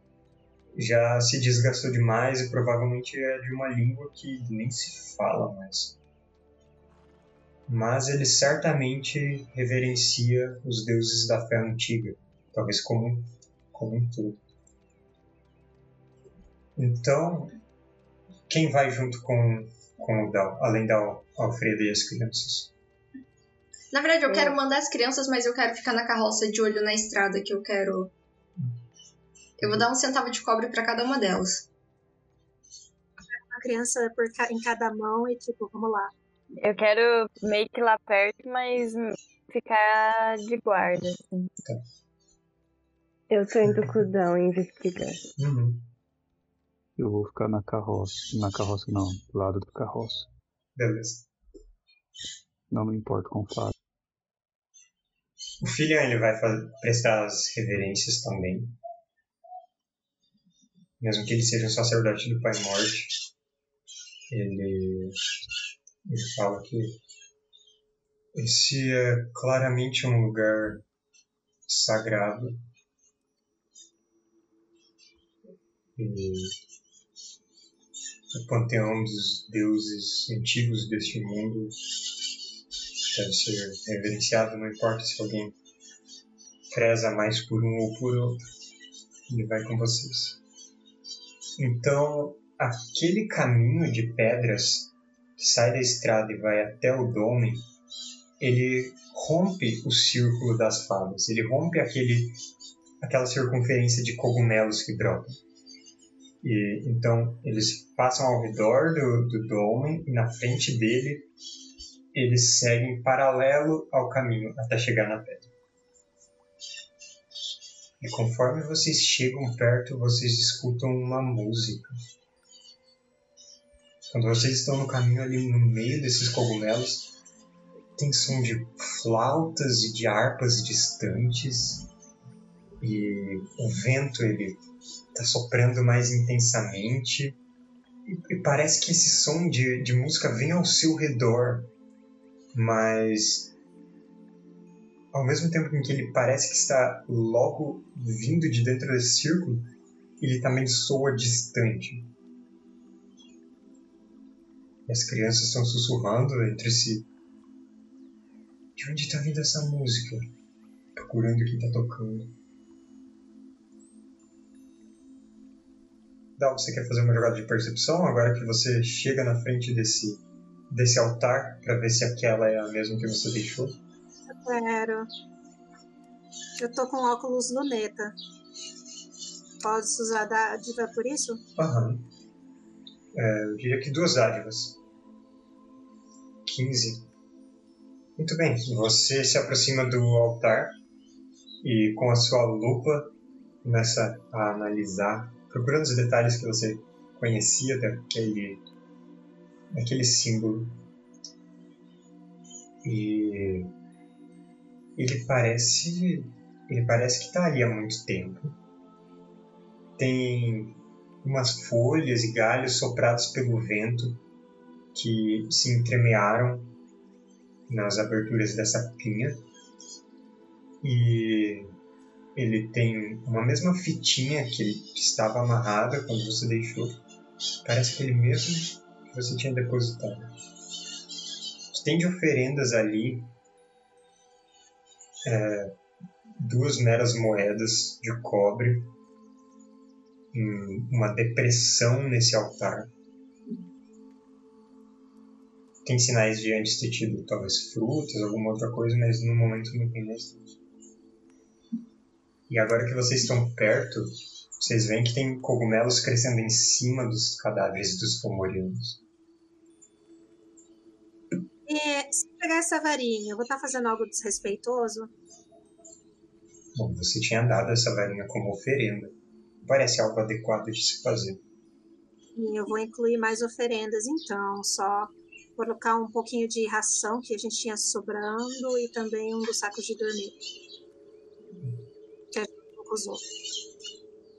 já se desgastou demais e provavelmente é de uma língua que nem se fala mais. Mas ele certamente reverencia os deuses da fé antiga, talvez como, como um todo. Então, quem vai junto com, com o Dal, além da Alfreda e as crianças? Na verdade, eu quero mandar as crianças, mas eu quero ficar na carroça de olho na estrada, que eu quero... Eu vou dar um centavo de cobre pra cada uma delas. Uma criança por ca... em cada mão e tipo, vamos lá. Eu quero meio que ir lá perto, mas ficar de guarda, assim. Tá. Eu tô indo com o Dão investigando. Uhum. Eu vou ficar na carroça. Na carroça não, do lado da carroça. Beleza. Não me importo com o Flávio. O filhão, ele vai fazer... prestar as reverências também. Mesmo que ele seja um sacerdote do Pai Morte, ele, ele fala que esse é claramente um lugar sagrado. E o panteão dos deuses antigos deste mundo deve ser reverenciado, não importa se alguém preza mais por um ou por outro. Ele vai com vocês. Então, aquele caminho de pedras que sai da estrada e vai até o dolmen, ele rompe o círculo das fadas, ele rompe aquele, aquela circunferência de cogumelos que brotam. E, então, eles passam ao redor do, do dolmen e na frente dele, eles seguem paralelo ao caminho até chegar na pedra. E conforme vocês chegam perto, vocês escutam uma música. Quando vocês estão no caminho ali no meio desses cogumelos, tem som de flautas e de harpas distantes. E o vento, ele tá soprando mais intensamente. E, e parece que esse som de, de música vem ao seu redor. Mas ao mesmo tempo em que ele parece que está logo vindo de dentro desse círculo, ele também soa distante. E as crianças estão sussurrando entre si. De onde está vindo essa música? Procurando o que está tocando. Dal, você quer fazer uma jogada de percepção agora que você chega na frente desse, desse altar para ver se aquela é a mesma que você deixou? Quero. Eu tô com óculos luneta. Posso usar dádiva por isso? Aham. É, eu diria que duas dádivas. quinze. Muito bem. Você se aproxima do altar e com a sua lupa começa a analisar, procurando os detalhes que você conhecia daquele, daquele símbolo. E... Ele parece, ele parece que está ali há muito tempo. Tem umas folhas e galhos soprados pelo vento que se entremearam nas aberturas dessa pinha. E ele tem uma mesma fitinha que estava amarrada quando você deixou. Parece aquele mesmo que você tinha depositado. Tem de oferendas ali. É, duas meras moedas de cobre, uma depressão nesse altar. Tem sinais de antes ter tido talvez frutas, alguma outra coisa, mas no momento não tem nesse. E agora que vocês estão perto, vocês veem que tem cogumelos crescendo em cima dos cadáveres dos fomorianos. É, se pegar essa varinha, eu vou estar fazendo algo desrespeitoso? Bom, você tinha dado essa varinha como oferenda. Parece algo adequado de se fazer. E eu vou incluir mais oferendas então, só colocar um pouquinho de ração que a gente tinha sobrando e também um dos sacos de dormir. Que a gente não usou.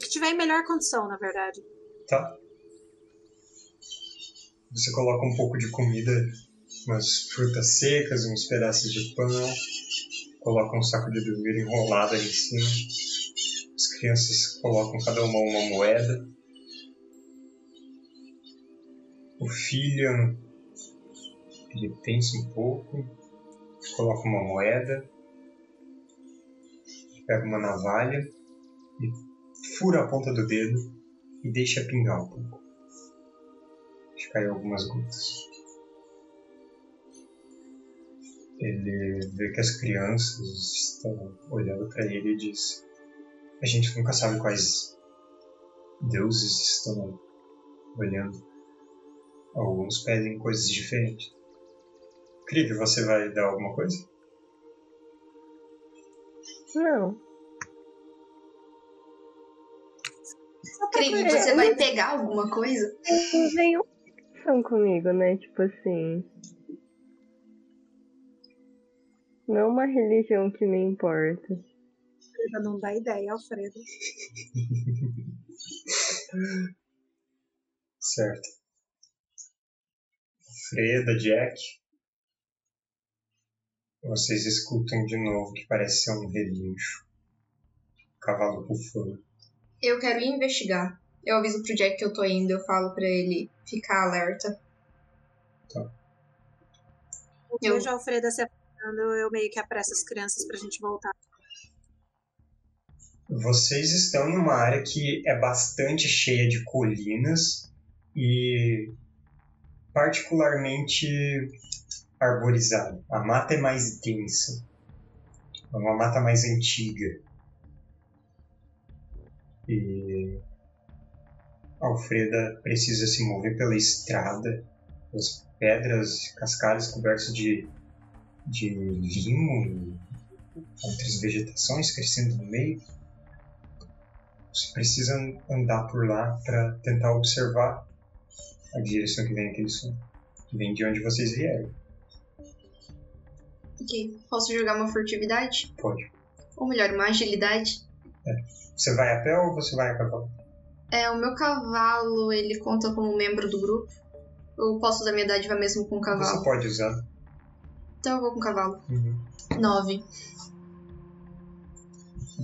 Que tiver em melhor condição, na verdade. Tá. Você coloca um pouco de comida, umas frutas secas, uns pedaços de pão, coloca um saco de dormir enrolado ali em cima. As crianças colocam cada uma uma moeda. O filho, ele pensa um pouco, coloca uma moeda, pega uma navalha e fura a ponta do dedo e deixa pingar um pouco. Deixa cair algumas gotas. Ele vê que as crianças estão olhando para ele e diz: a gente nunca sabe quais deuses estão olhando. Alguns pedem coisas diferentes. Krieg, você vai dar alguma coisa? Não. Krieg, você vai pegar alguma coisa? Não tem nenhuma atenção comigo, né? Tipo assim... Não uma religião que me importa. Alfredo, não dá ideia, Alfredo. Certo. Alfredo, Jack. Vocês escutam de novo que parece ser um relincho. Cavalo bufando. Eu quero ir investigar. Eu aviso pro Jack que eu tô indo, eu falo pra ele ficar alerta. Tá. Eu vejo a Alfredo se eu meio que apresso as crianças pra gente voltar. Vocês estão numa área que é bastante cheia de colinas e particularmente arborizada. A mata é mais densa. É uma mata mais antiga. E Alfreda precisa se mover pela estrada. As pedras, cascalhos cobertos de de limo e outras vegetações crescendo no meio. Você precisa andar por lá para tentar observar a direção que vem aquele som, que vem de onde vocês vieram. Ok, posso jogar uma furtividade? Pode. Ou melhor, uma agilidade? É. Você vai a pé ou você vai a cavalo? É, o meu cavalo, ele conta como membro do grupo. Eu posso usar minha dádiva mesmo com o cavalo? Você pode usar. Então eu vou com o cavalo. Uhum. nove.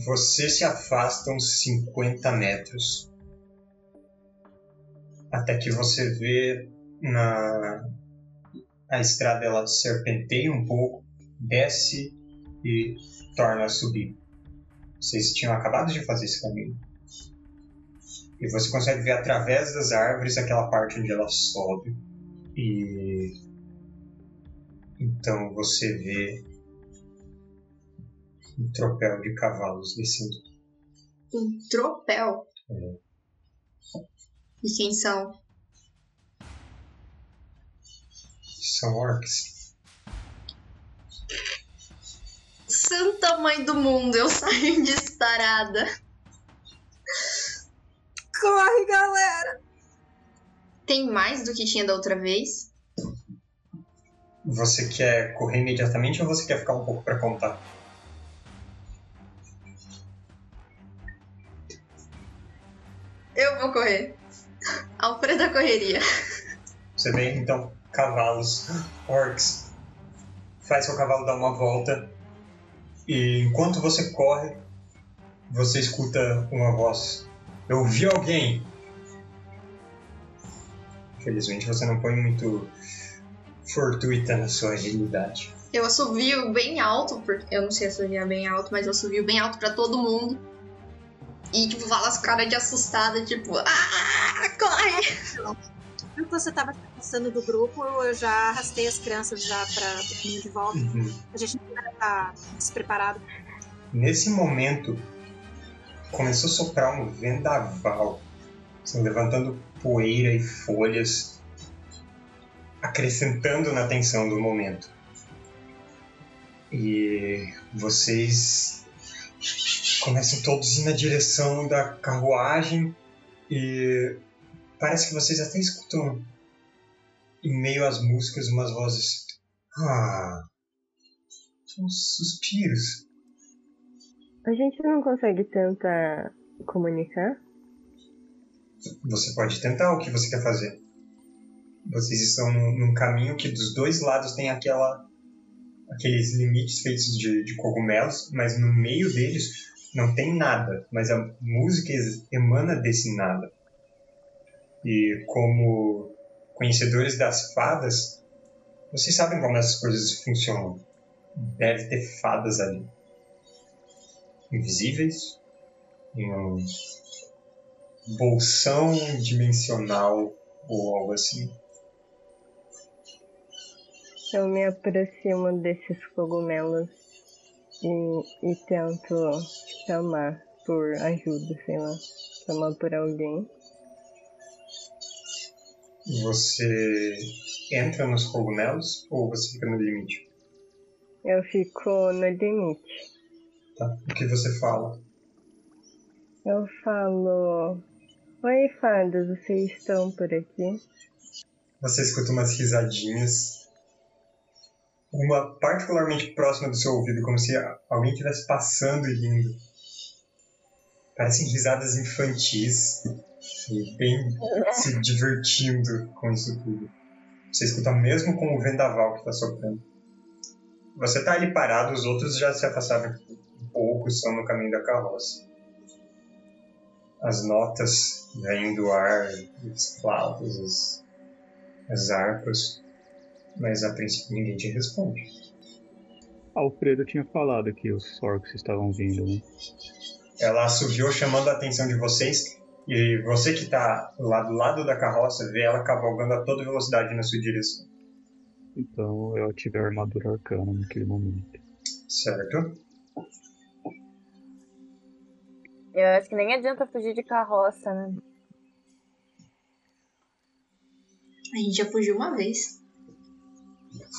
Você se afasta uns cinquenta metros. Até que você vê na... a estrada, ela serpenteia um pouco, desce e torna a subir. Vocês tinham acabado de fazer esse caminho. E você consegue ver através das árvores aquela parte onde ela sobe. E... então você vê um tropel de cavalos descendo. Um tropel? É. E quem são? São orcs. Santa mãe do mundo, eu saí destarada. Corre, galera! Tem mais do que tinha da outra vez? Você quer correr imediatamente ou você quer ficar um pouco pra contar? Eu vou correr. Alfredo correria. Você vê então cavalos, orcs. Faz seu cavalo dar uma volta. E enquanto você corre, você escuta uma voz. Eu vi alguém. Infelizmente você não põe muito fortuita na sua agilidade. Eu assovio bem alto, porque eu não sei assoviar bem alto, mas eu assovio bem alto pra todo mundo. E, tipo, fala as caras de assustada, tipo... Ah, corre! Quando você tava passando do grupo, eu já arrastei as crianças já pra o caminho de volta. Uhum. A gente não tá despreparado. Nesse momento, começou a soprar um vendaval. Assim, levantando poeira e folhas. Acrescentando na tensão do momento. E vocês... começam todos a ir na direção da carruagem e parece que vocês até escutam em meio às músicas umas vozes. Ah, uns suspiros. A gente não consegue tentar comunicar? Você pode tentar o que você quer fazer. Vocês estão num caminho que dos dois lados tem aquela... aqueles limites feitos de, de cogumelos, mas no meio deles não tem nada, mas a música emana desse nada. E como conhecedores das fadas, vocês sabem como essas coisas funcionam. Deve ter fadas ali. Invisíveis, em um bolsão dimensional ou algo assim. Eu me aproximo desses cogumelos e, e tento chamar por ajuda, sei lá, chamar por alguém. Você entra nos cogumelos ou você fica no limite? Eu fico no limite. Tá, o que você fala? Eu falo... Oi, fadas, vocês estão por aqui? Você escuta umas risadinhas... uma particularmente próxima do seu ouvido, como se alguém estivesse passando e rindo. Parecem risadas infantis, e bem se divertindo com isso tudo. Você escuta mesmo com o vendaval que está soprando. Você está ali parado, os outros já se afastaram um pouco, estão no caminho da carroça. As notas vêm do ar, as flautas, as, as harpas... mas a princípio ninguém te responde. Alfredo tinha falado que os orcs estavam vindo, né? Ela assoviou chamando a atenção de vocês, e você que tá lá do lado da carroça vê ela cavalgando a toda velocidade na sua direção. Então eu ativei a armadura arcana naquele momento. Certo. Eu acho que nem adianta fugir de carroça, né? A gente já fugiu uma vez.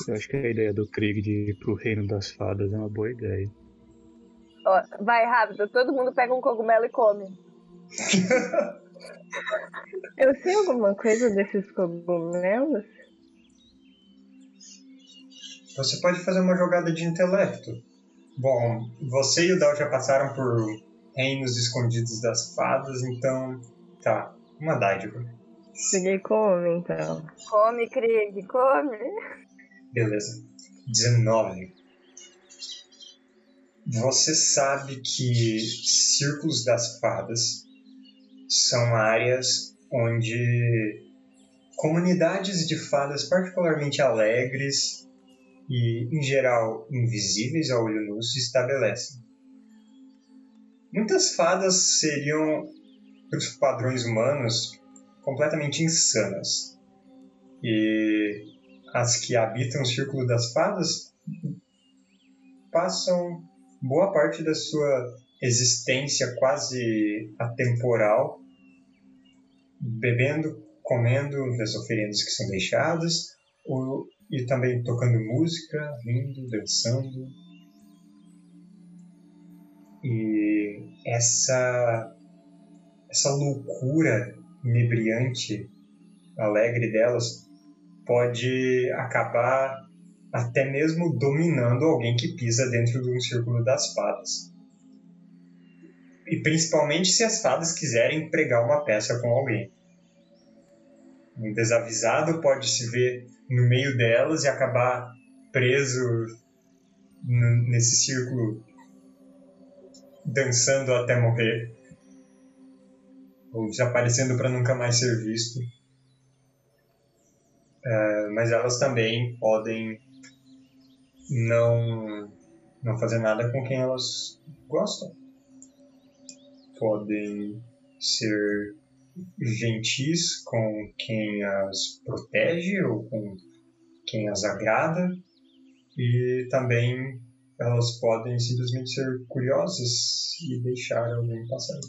Eu acho que a ideia do Krieg de ir pro reino das fadas é uma boa ideia. Oh, vai rápido, todo mundo pega um cogumelo e come. Eu sei alguma coisa desses cogumelos? Você pode fazer uma jogada de intelecto. Bom, você e o Dal já passaram por reinos escondidos das fadas, então... tá, uma dádiva. Cheguei, come então. Come, Krieg, come. Beleza. dezenove. Você sabe que Círculos das Fadas são áreas onde comunidades de fadas particularmente alegres e, em geral, invisíveis a olho nu se estabelecem. Muitas fadas seriam, para os padrões humanos, completamente insanas. E as que habitam o Círculo das Fadas passam boa parte da sua existência quase atemporal, bebendo, comendo das oferendas que são deixadas, ou, e também tocando música, rindo, dançando. E essa, essa loucura inebriante, alegre delas, pode acabar até mesmo dominando alguém que pisa dentro de um Círculo das Fadas. E principalmente se as fadas quiserem pregar uma peça com alguém. Um desavisado pode se ver no meio delas e acabar preso n- nesse círculo, dançando até morrer, ou desaparecendo para nunca mais ser visto. Uh, mas elas também podem não, não fazer nada com quem elas gostam. Podem ser gentis com quem as protege ou com quem as agrada, e também elas podem simplesmente ser curiosas e deixar alguém passar.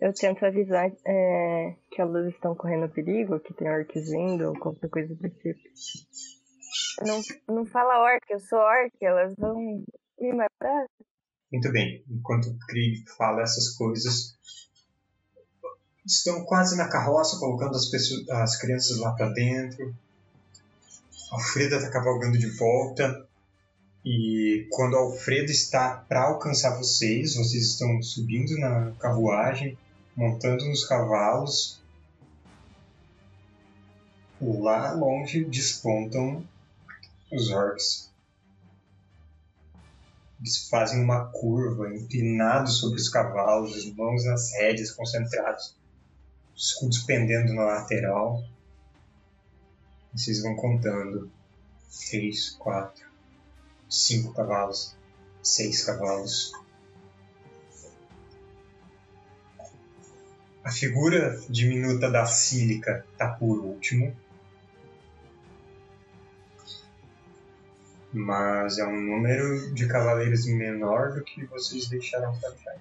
Eu tento avisar é, que elas estão correndo perigo, que tem orcs vindo ou qualquer coisa do tipo. Não, não fala orc, eu sou orc, elas vão me matar. Muito bem, enquanto o Krieg fala essas coisas, estão quase na carroça, colocando as, pessoas, as crianças lá pra dentro. Alfreda tá cavalgando de volta. E quando Alfreda está pra alcançar vocês, vocês estão subindo na carruagem, montando nos cavalos. Lá longe despontam os orcs. Eles fazem uma curva, inclinados sobre os cavalos, as mãos nas rédeas, concentrados, escudos pendendo na lateral. E vocês vão contando. Três, quatro, cinco cavalos, seis cavalos. A figura diminuta da Sílica está por último, mas é um número de cavaleiros menor do que vocês deixaram pra trás.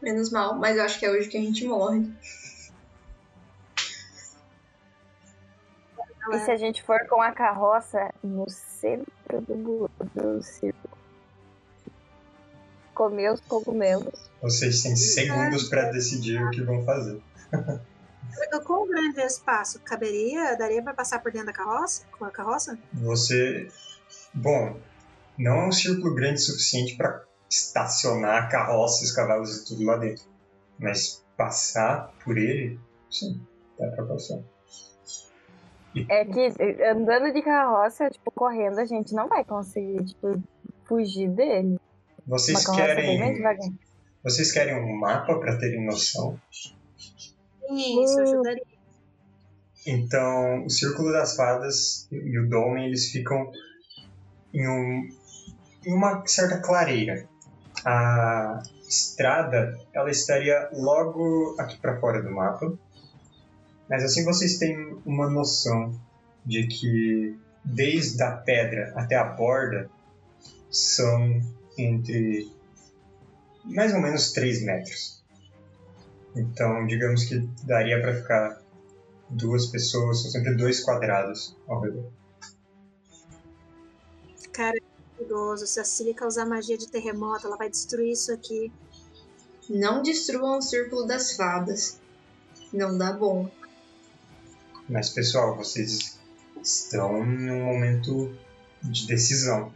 Menos mal, mas eu acho que é hoje que a gente morre. E se a gente for com a carroça no centro do, do circo? Comer os cogumelos. Vocês têm segundos pra decidir o que vão fazer. Qual o grande espaço? Caberia? Daria pra passar por dentro da carroça? Com a carroça? Você... Bom, não é um círculo grande o suficiente para estacionar carroças, cavalos e tudo lá dentro. Mas passar por ele, sim, dá para passar. E... É que andando de carroça, tipo, correndo, a gente não vai conseguir, tipo, fugir dele. Vocês querem... Vocês querem um mapa para terem noção? Isso, ajudaria. Então, o Círculo das Fadas e o Dolmen, eles ficam... Em, um, em uma certa clareira. A estrada, ela estaria logo aqui para fora do mapa, mas assim vocês têm uma noção de que desde a pedra até a borda são entre mais ou menos três metros. Então digamos que daria para ficar duas pessoas, são sempre dois quadrados ao redor. Cara, é perigoso. Se a Sílica usar magia de terremoto, ela vai destruir isso aqui. Não destruam o Círculo das Fadas. Não dá bom. Mas, pessoal, vocês estão em um momento de decisão.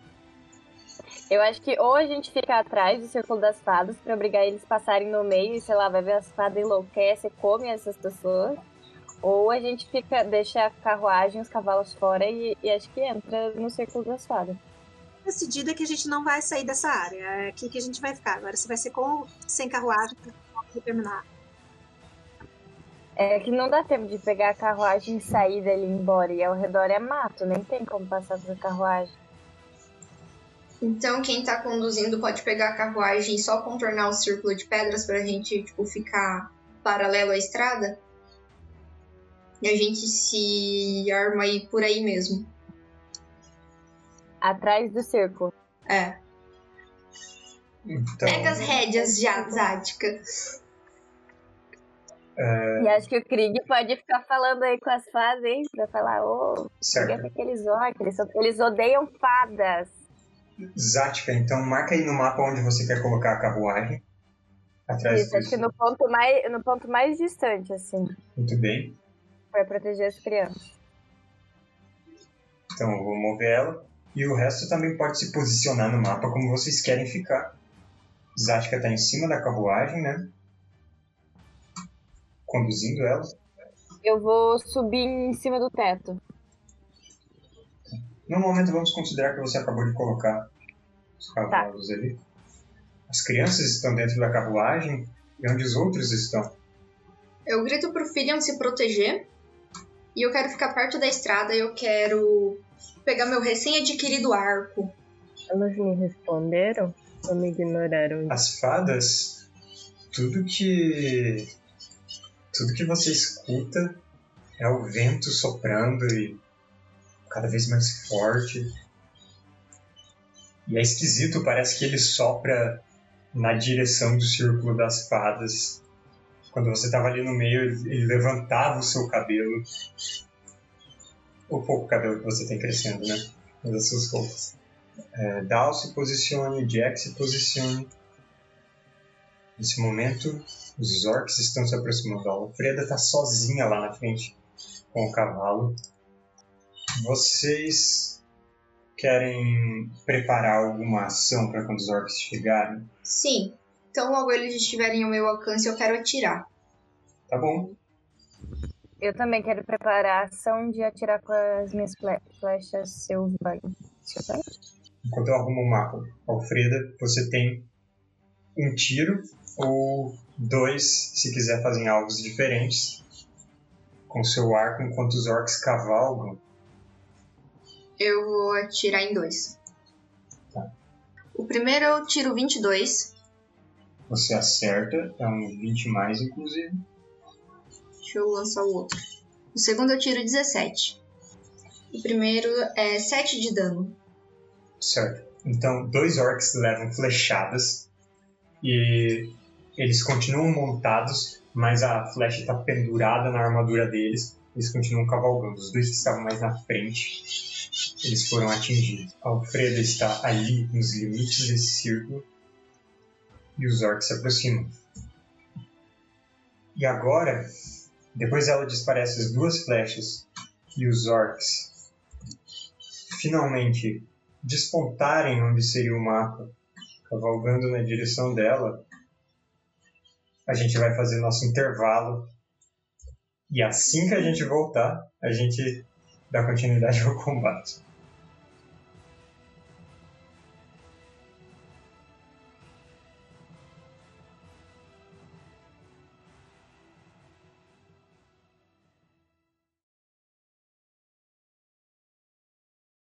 Eu acho que ou a gente fica atrás do Círculo das Fadas pra obrigar eles a passarem no meio e, sei lá, vai ver as fadas enlouquecem e comem essas pessoas. Ou a gente fica, deixa a carruagem, os cavalos fora e, e acho que entra no Círculo das Fadas. decidido é que a gente não vai sair dessa área. É aqui que a gente vai ficar. Agora, se vai ser com ou sem carruagem, para terminar. É que não dá tempo de pegar a carruagem e sair dele e ir embora. E ao redor é mato, nem tem como passar por carruagem. Então, quem tá conduzindo pode pegar a carruagem e só contornar o círculo de pedras pra gente, tipo, ficar paralelo à estrada? E a gente se arma aí por aí mesmo. Atrás do círculo. É. Então... Pega as rédeas já, Zática. É... E acho que o Krieg pode ficar falando aí com as fadas, hein? Pra falar, ô, oh, que eles odeiam, eles odeiam fadas. Zática, então marca aí no mapa onde você quer colocar a carruagem. Atrás Isso, do... acho que no ponto, mais, no ponto mais distante, assim. Muito bem. Pra proteger as crianças. Então eu vou mover ela. E o resto também pode se posicionar no mapa como vocês querem ficar. Zática tá em cima da carruagem, né? Conduzindo ela. Eu vou subir em cima do teto. No momento vamos considerar que você acabou de colocar os cavalos tá. ali. As crianças estão dentro da carruagem e onde os outros estão. Eu grito pro Filion se proteger e eu quero ficar perto da estrada e eu quero pegar meu recém-adquirido arco. Elas me responderam ou me ignoraram? As fadas, tudo que... Tudo que você escuta é o vento soprando e cada vez mais forte. E é esquisito, parece que ele sopra na direção do círculo das fadas. Quando você estava ali no meio, ele levantava o seu cabelo. O pouco cabelo que você tem crescendo, né? Das suas roupas. É, Dal se posicione, Jack se posicione. Nesse momento, os orcs estão se aproximando. A Alfreda está sozinha lá na frente com o cavalo. Vocês querem preparar alguma ação para quando os orcs chegarem? Sim. Então logo eles estiverem ao meu alcance, eu quero atirar. Tá bom. Eu também quero preparar a ação de atirar com as minhas flechas selvagens. Enquanto eu arrumo o mapa, Alfreda, você tem um tiro ou dois, se quiser fazer alvos diferentes com seu arco enquanto os orcs cavalgam. Eu vou atirar em dois. Tá. O primeiro eu tiro vinte e dois. Você acerta, é um vinte mais inclusive. Deixa eu lançar o outro. O segundo eu tiro dezessete. O primeiro é sete de dano. Certo. Então dois orcs levam flechadas e eles continuam montados, mas a flecha está pendurada na armadura deles. Eles continuam cavalgando. Os dois que estavam mais na frente, eles foram atingidos. A Alfreda está ali nos limites desse círculo e os orcs se aproximam. E agora, depois ela disparece as duas flechas e os orcs finalmente despontarem onde seria o mapa, cavalgando na direção dela, a gente vai fazer nosso intervalo. E assim que a gente voltar, a gente dá continuidade ao combate.